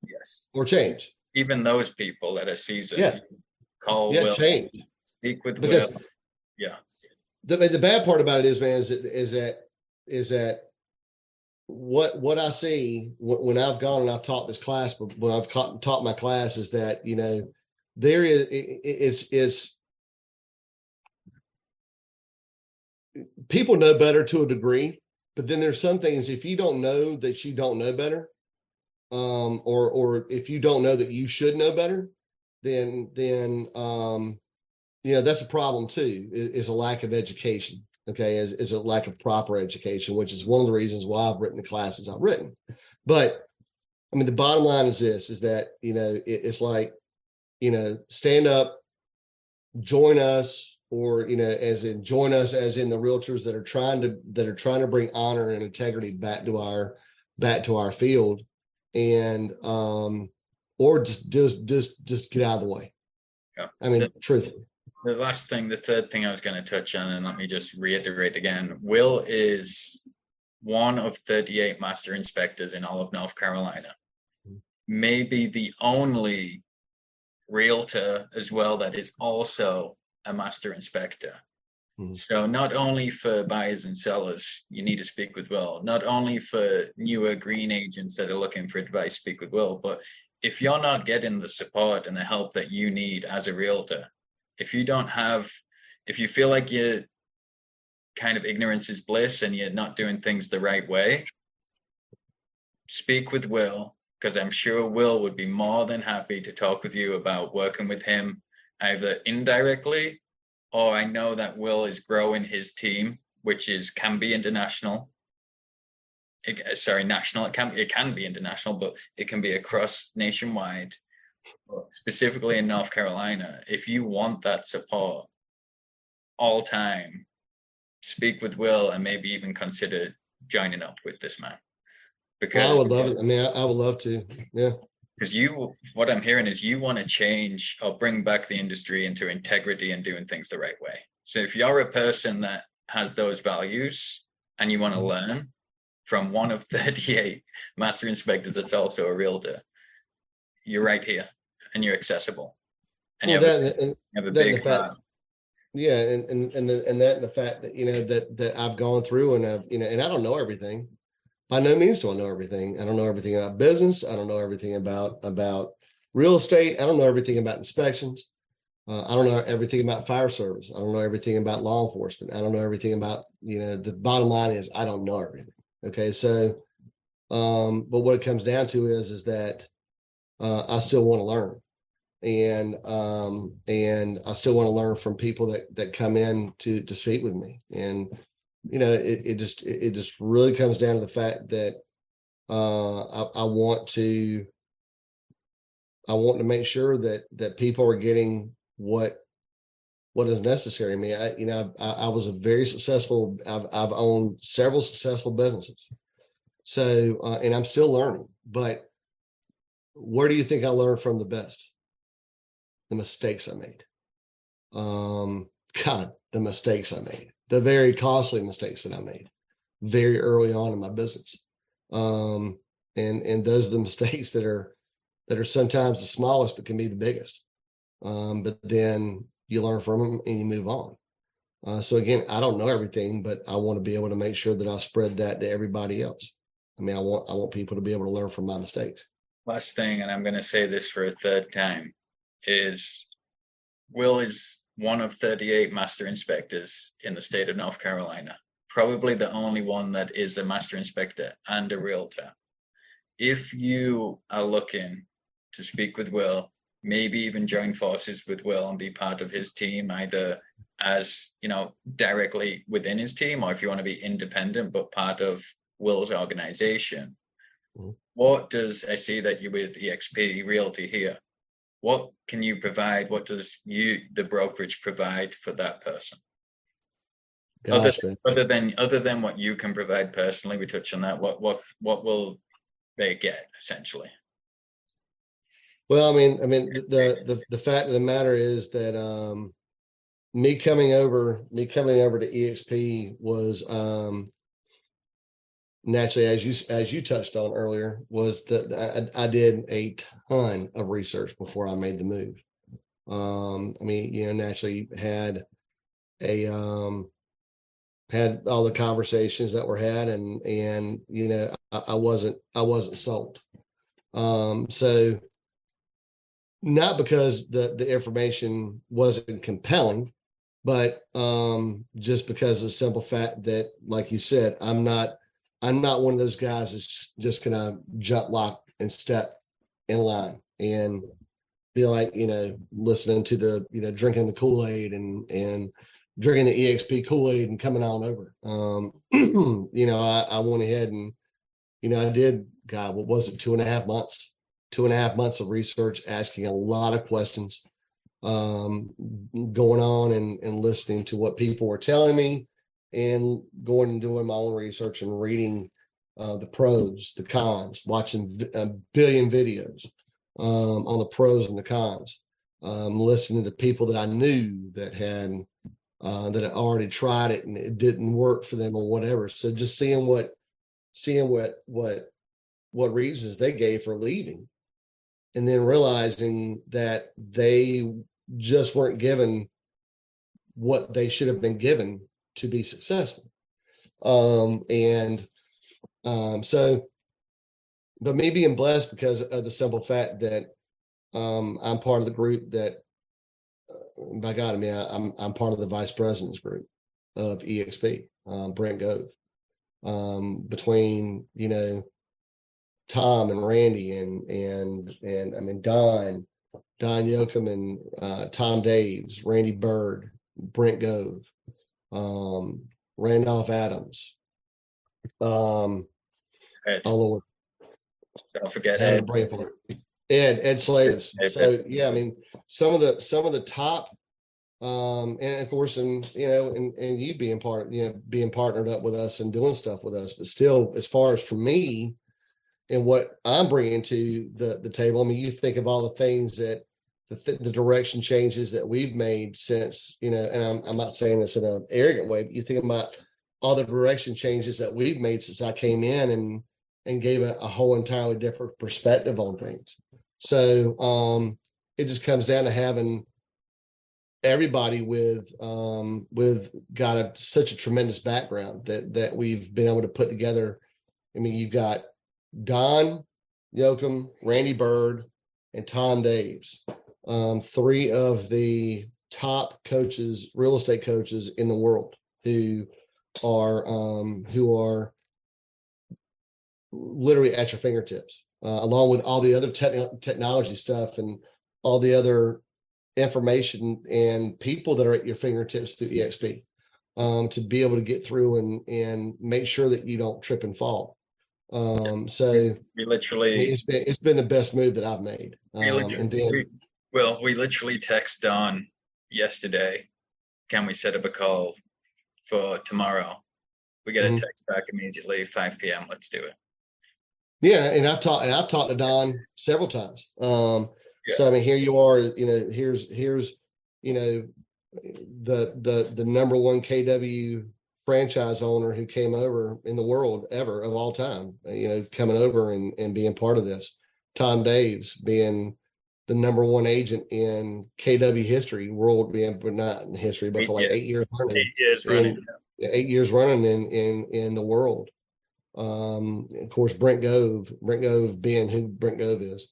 Yes. Or change. Even those people that are seasoned, call Will. Change. Speak with Will. Yeah. The bad part about it is, man, is that what I see when I've gone and I've taught this class, but when I've taught my class, is that, there is, people know better to a degree, but then there's some things, if you don't know that you don't know better, or if you don't know that you should know better, then that's a problem too, is a lack of education. Okay. Is a lack of proper education, which is one of the reasons why I've written the classes I've written. But I mean, the bottom line is this, is that, it's like, stand up, join us, or, as in join us, as in the realtors that are trying to bring honor and integrity back to our field, and or just get out of the way. Yeah. I mean, truthfully. The third thing I was going to touch on, and let me just reiterate again, Will is one of 38 master inspectors in all of North Carolina. Maybe the only realtor as well that is also a master inspector. So not only for buyers and sellers, you need to speak with Will. Not only for newer green agents that are looking for advice, speak with Will. But if you're not getting the support and the help that you need as a realtor, if you feel like you're kind of ignorance is bliss and you're not doing things the right way, speak with Will, because I'm sure Will would be more than happy to talk with you about working with him, either indirectly, or I know that Will is growing his team, which can be international. National. It can be international, but it can be across nationwide, specifically in North Carolina. If you want that support all time, speak with Will and maybe even consider joining up with this man. Because I would love it. I mean, I would love to. Yeah. Because what I'm hearing is you want to change or bring back the industry into integrity and doing things the right way. So if you're a person that has those values and you want to learn from one of 38 master inspectors that's also a realtor, you're right here and you're accessible. And you have a big heart. Yeah, and the fact that that I've gone through and I've and I don't know everything. By no means do I know everything. I don't know everything about business. I don't know everything about real estate. I don't know everything about inspections. I don't know everything about fire service. I don't know everything about law enforcement. I don't know everything about, the bottom line is I don't know everything. Okay. So, but what it comes down to is that I still want to learn. and I still want to learn from people that come in to speak with me. And you know, it just really comes down to the fact that I want to make sure that people are getting what is necessary. I mean, I was a very successful. I've owned several successful businesses. So, and I'm still learning, but where do you think I learned from the best? The mistakes I made. The mistakes I made, the very costly mistakes that I made very early on in my business. And those are the mistakes that are sometimes the smallest, but can be the biggest. But then you learn from them and you move on. So again, I don't know everything, but I want to be able to make sure that I spread that to everybody else. I mean, I want people to be able to learn from my mistakes. Last thing, and I'm going to say this for a third time, is Will is one of 38 master inspectors in the state of North Carolina, probably the only one that is a master inspector and a realtor. If you are looking to speak with Will, maybe even join forces with Will and be part of his team, either as, you know, directly within his team, or if you want to be independent, but part of Will's organization. Mm-hmm. I see that you're with EXP Realty here. What can you provide? What does the brokerage provide for that person? Gosh, other than what you can provide personally, we touched on that. What will they get essentially? Well, I mean, the fact of the matter is that me coming over to EXP was naturally, as you touched on earlier, was that I did a ton of research before I made the move. Naturally had had all the conversations that were had, and you know, I wasn't sold. So. Not because the information wasn't compelling, but just because of the simple fact that, like you said, I'm not one of those guys that's just gonna jump, lock, and step in line and be like, you know, listening to the, you know, drinking the Kool-Aid and drinking the EXP Kool-Aid and coming on over. You know, I went ahead and, you know, I did, God, what was it, 2.5 months? 2.5 months of research, asking a lot of questions, going on and listening to what people were telling me, and going and doing my own research and reading the pros, the cons, watching a billion videos on the pros and the cons, listening to people that I knew that had already tried it and it didn't work for them or whatever. So just seeing what reasons they gave for leaving. And then realizing that they just weren't given what they should have been given to be successful. But me being blessed because of the simple fact that I'm part of the group that, by God, I mean, I'm part of the vice president's group of EXP, Brent Gove. Between, you know, Tom and Randy and I mean Don Yoakum and Tom Daves, Randy Bird, Brent Gove, Randolph Adams, Ed. Oh Lord, don't forget Ed. Ed Slater. So yeah, I mean some of the top, and of course, and you know, and you being partnered up with us and doing stuff with us, but still, as far as for me. And what I'm bringing to the table, I mean, you think of all the things that the direction changes that we've made since, you know, and I'm not saying this in an arrogant way, but you think about all the direction changes that we've made since I came in and gave a whole entirely different perspective on things. So it just comes down to having everybody with got such a tremendous background that we've been able to put together. I mean, you've got Don Yoakum, Randy Bird, and Tom Daves, three of the top coaches, real estate coaches in the world, who are literally at your fingertips, along with all the other technology stuff and all the other information and people that are at your fingertips through EXP, to be able to get through and make sure that you don't trip and fall. So we literally, it's been the best move that I've made. We literally text Don yesterday. Can we set up a call for tomorrow? We get a text back immediately, 5 p.m. Let's do it. Yeah, and I've talked to Don several times. So I mean, here you are. You know, here's you know, the number one KW franchise owner who came over in the world ever of all time. You know, coming over and being part of this. Tom Daves being the number one agent in KW history, world, but not in history, but for like 8 years running. 8 years running. 8 years running in the world. Of course, Brent Gove being who Brent Gove is,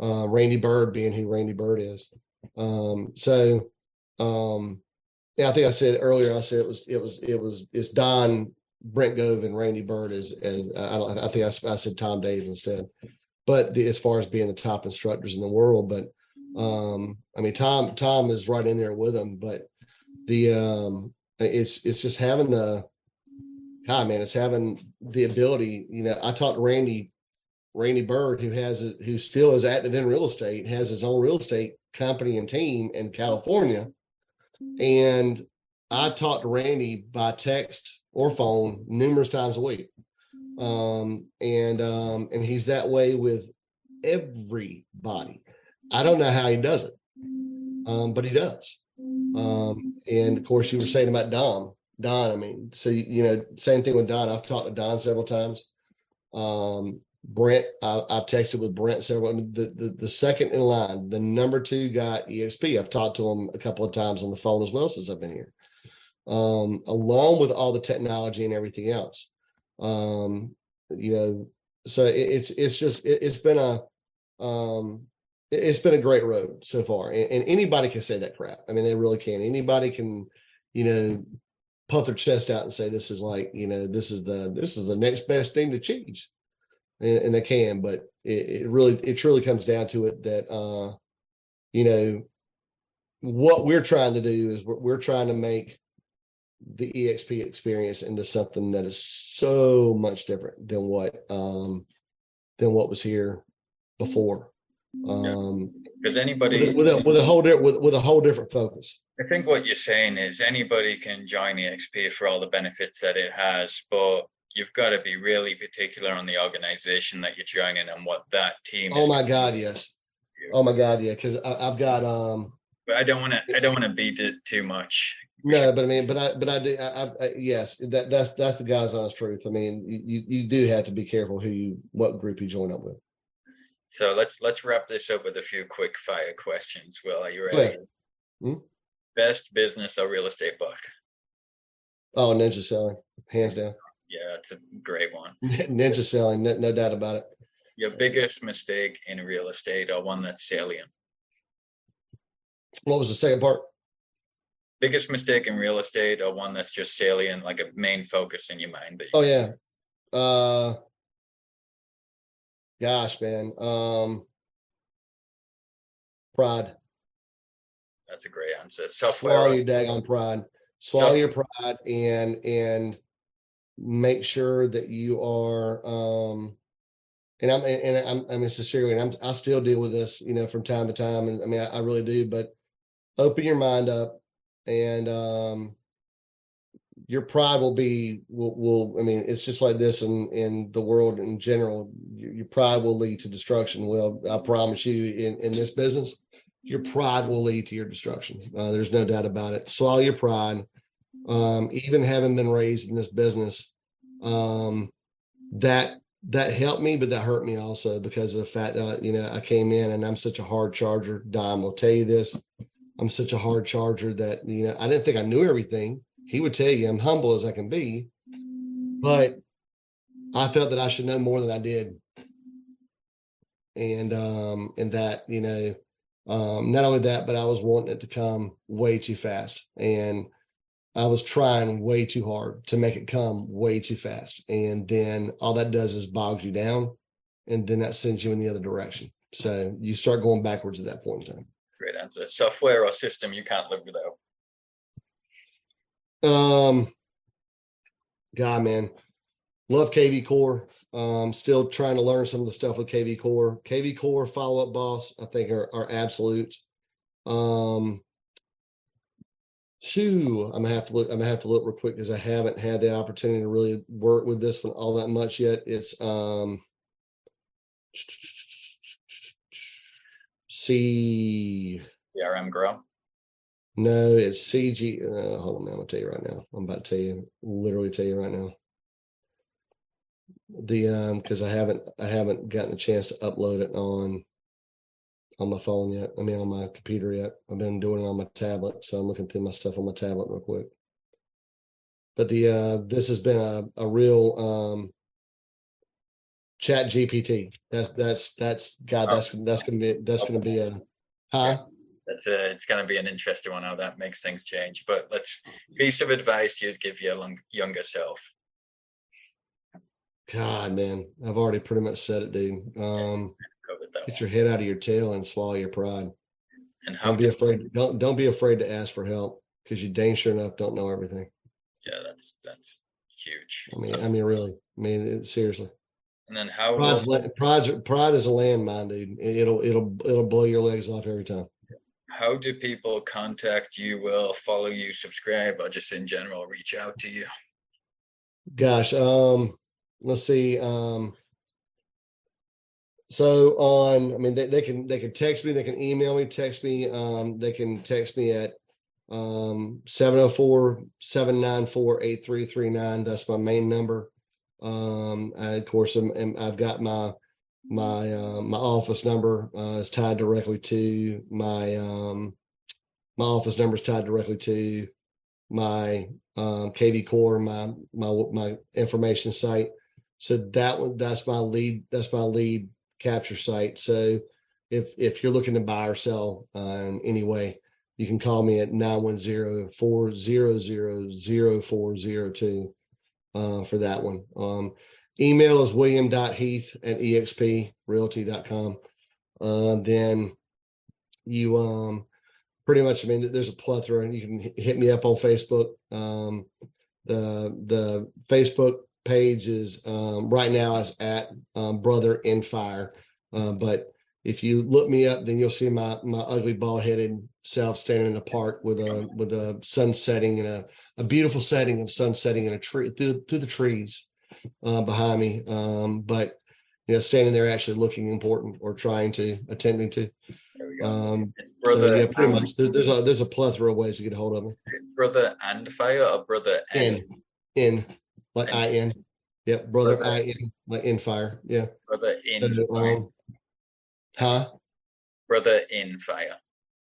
Randy Bird being who Randy Bird is. I think I said earlier, it's Don, Brent Gove, and Randy Bird I said Tom Daves instead, but as far as being the top instructors in the world, but I mean, Tom is right in there with them, but it's just having the ability. You know, I talked to Randy Bird, who still is active in real estate, has his own real estate company and team in California. And I talked to Randy by text or phone numerous times a week. And he's that way with everybody. I don't know how he does it, but he does. And of course, you were saying about Don, I mean, so, you know, same thing with Don. I've talked to Don several times. Brent, I've texted with Brent several. I mean, the second in line, the number two guy at EXP, I've talked to him a couple of times on the phone as well since I've been here, along with all the technology and everything else. You know, so it's been a great road so far. And anybody can say that crap. I mean, they really can. Anybody can, you know, puff their chest out and say, this is like, you know, this is the next best thing to change. And they can, but it truly comes down to it that, you know, what we're trying to do is we're trying to make the EXP experience into something that is so much different than what was here before. Because anybody with a whole different focus. I think what you're saying is anybody can join EXP for all the benefits that it has, but you've got to be really particular on the organization that you're joining and what that team is. Oh my god, yes. Because I've got but I don't want to beat it too much. No, but I mean, I do, yes, that's the guy's honest truth. I mean, you do have to be careful what group you join up with. So let's wrap this up with a few quick fire questions. Will, are you ready? Hmm? Best business or real estate book? Oh, Ninja Selling, hands down. Yeah, that's a great one. Ninja Selling, no doubt about it. Your biggest mistake in real estate, or one that's salient? What was the second part? Biggest mistake in real estate, or one that's just salient, like a main focus in your mind? Gosh, man. Pride. That's a great answer. Swallow your daggone pride. Swallow your pride and make sure that you are. And I'm sincerely, and I still deal with this, you know, from time to time. And I mean, I really do. But open your mind up, and your pride will. I mean, it's just like this in the world in general. Your pride will lead to destruction. Well, I promise you, in this business, your pride will lead to your destruction. There's no doubt about it. Swallow your pride. Even having been raised in this business, that helped me, but that hurt me also because of the fact that, you know, I came in and I'm such a hard charger. Dom will tell you this. I'm such a hard charger that, you know, I didn't think I knew everything. He would tell you I'm humble as I can be, but I felt that I should know more than I did. And that, you know, not only that, but I was wanting it to come way too fast, and I was trying way too hard to make it come way too fast. And then all that does is bogs you down, and then that sends you in the other direction. So you start going backwards at that point in time. Great answer. Software or system you can't live without? God, man, love KV Core. Still trying to learn some of the stuff with KV Core. KV Core, Follow-Up Boss, I think are absolute. I'm gonna have to look real quick because I haven't had the opportunity to really work with this one all that much yet. It's CRM Grow. No, it's CG. Hold on, man. I'm gonna tell you right now. I'm about to literally tell you right now. The because I haven't gotten the chance to upload it on my phone yet. I mean, on my computer yet. I've been doing it on my tablet, so I'm looking through my stuff on my tablet real quick. But the this has been a real Chat GPT. That's God. That's gonna be a huh. That's it's going to be an interesting one, how that makes things change. But let's piece of advice you'd give your younger self. God, man, I've already pretty much said it, dude. Get your head out of your tail and swallow your pride. And don't be afraid. Don't be afraid to ask for help, because you dang sure enough don't know everything. Yeah, that's huge. I mean, really. I mean, seriously. And then how pride is a landmine, dude. It'll blow your legs off every time. How do people contact you, Will, follow you, subscribe, or just in general reach out to you? Gosh, let's see. They can text me, they can email me, they can text me at 704-794-8339. That's my main number. I've got my office number is tied directly to my office number is tied directly to my KV Core, my information site. So that one, that's my lead capture site. So if you're looking to buy or sell in any way, you can call me at 910-400-0402 for that one. Email is william.heath@exprealty.com. Then you pretty much, I mean, there's a plethora, and you can hit me up on Facebook. The Facebook page is right now is at Brother in Fire. But if you look me up, then you'll see my ugly bald-headed self standing in the park with a sun setting and a beautiful setting of sun setting in a tree through the trees. Behind me, but you know, standing there actually looking important or attempting to. There we go. It's Brother. So, yeah, pretty much. There's a plethora of ways to get a hold of me. Brother and Fire, or Brother and in like and. I N. Yep, Brother I N like in fire. Yeah. Brother in. So, huh? Brother in Fire.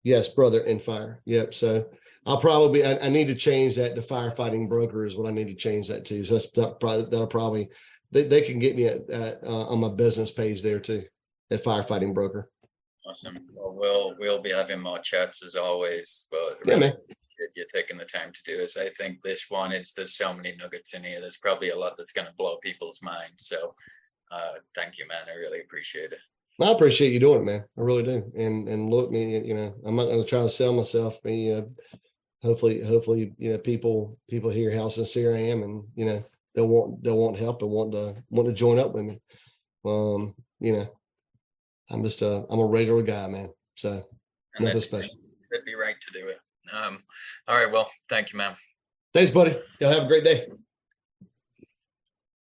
Yes, Brother in Fire. Yep. So. I'll probably I need to change that to firefighting broker is what I need to change that to. So that'll probably they can get me at on my business page there too, at firefighting broker. Awesome. Well, we'll be having more chats as always. But yeah, really, man, you're taking the time to do this. I think this one is, there's so many nuggets in here. There's probably a lot that's going to blow people's mind. So thank you, man. I really appreciate it. I appreciate you doing it, man. I really do. And look, me, you know, I'm not going to try to sell myself. Me, you know, hopefully, you know, people hear how sincere I am, and you know, they'll want help and want to join up with me. You know, I'm just I'm a regular guy, man. So and nothing special. That'd be right to do it. All right, well, thank you, man. Thanks, buddy. Y'all have a great day.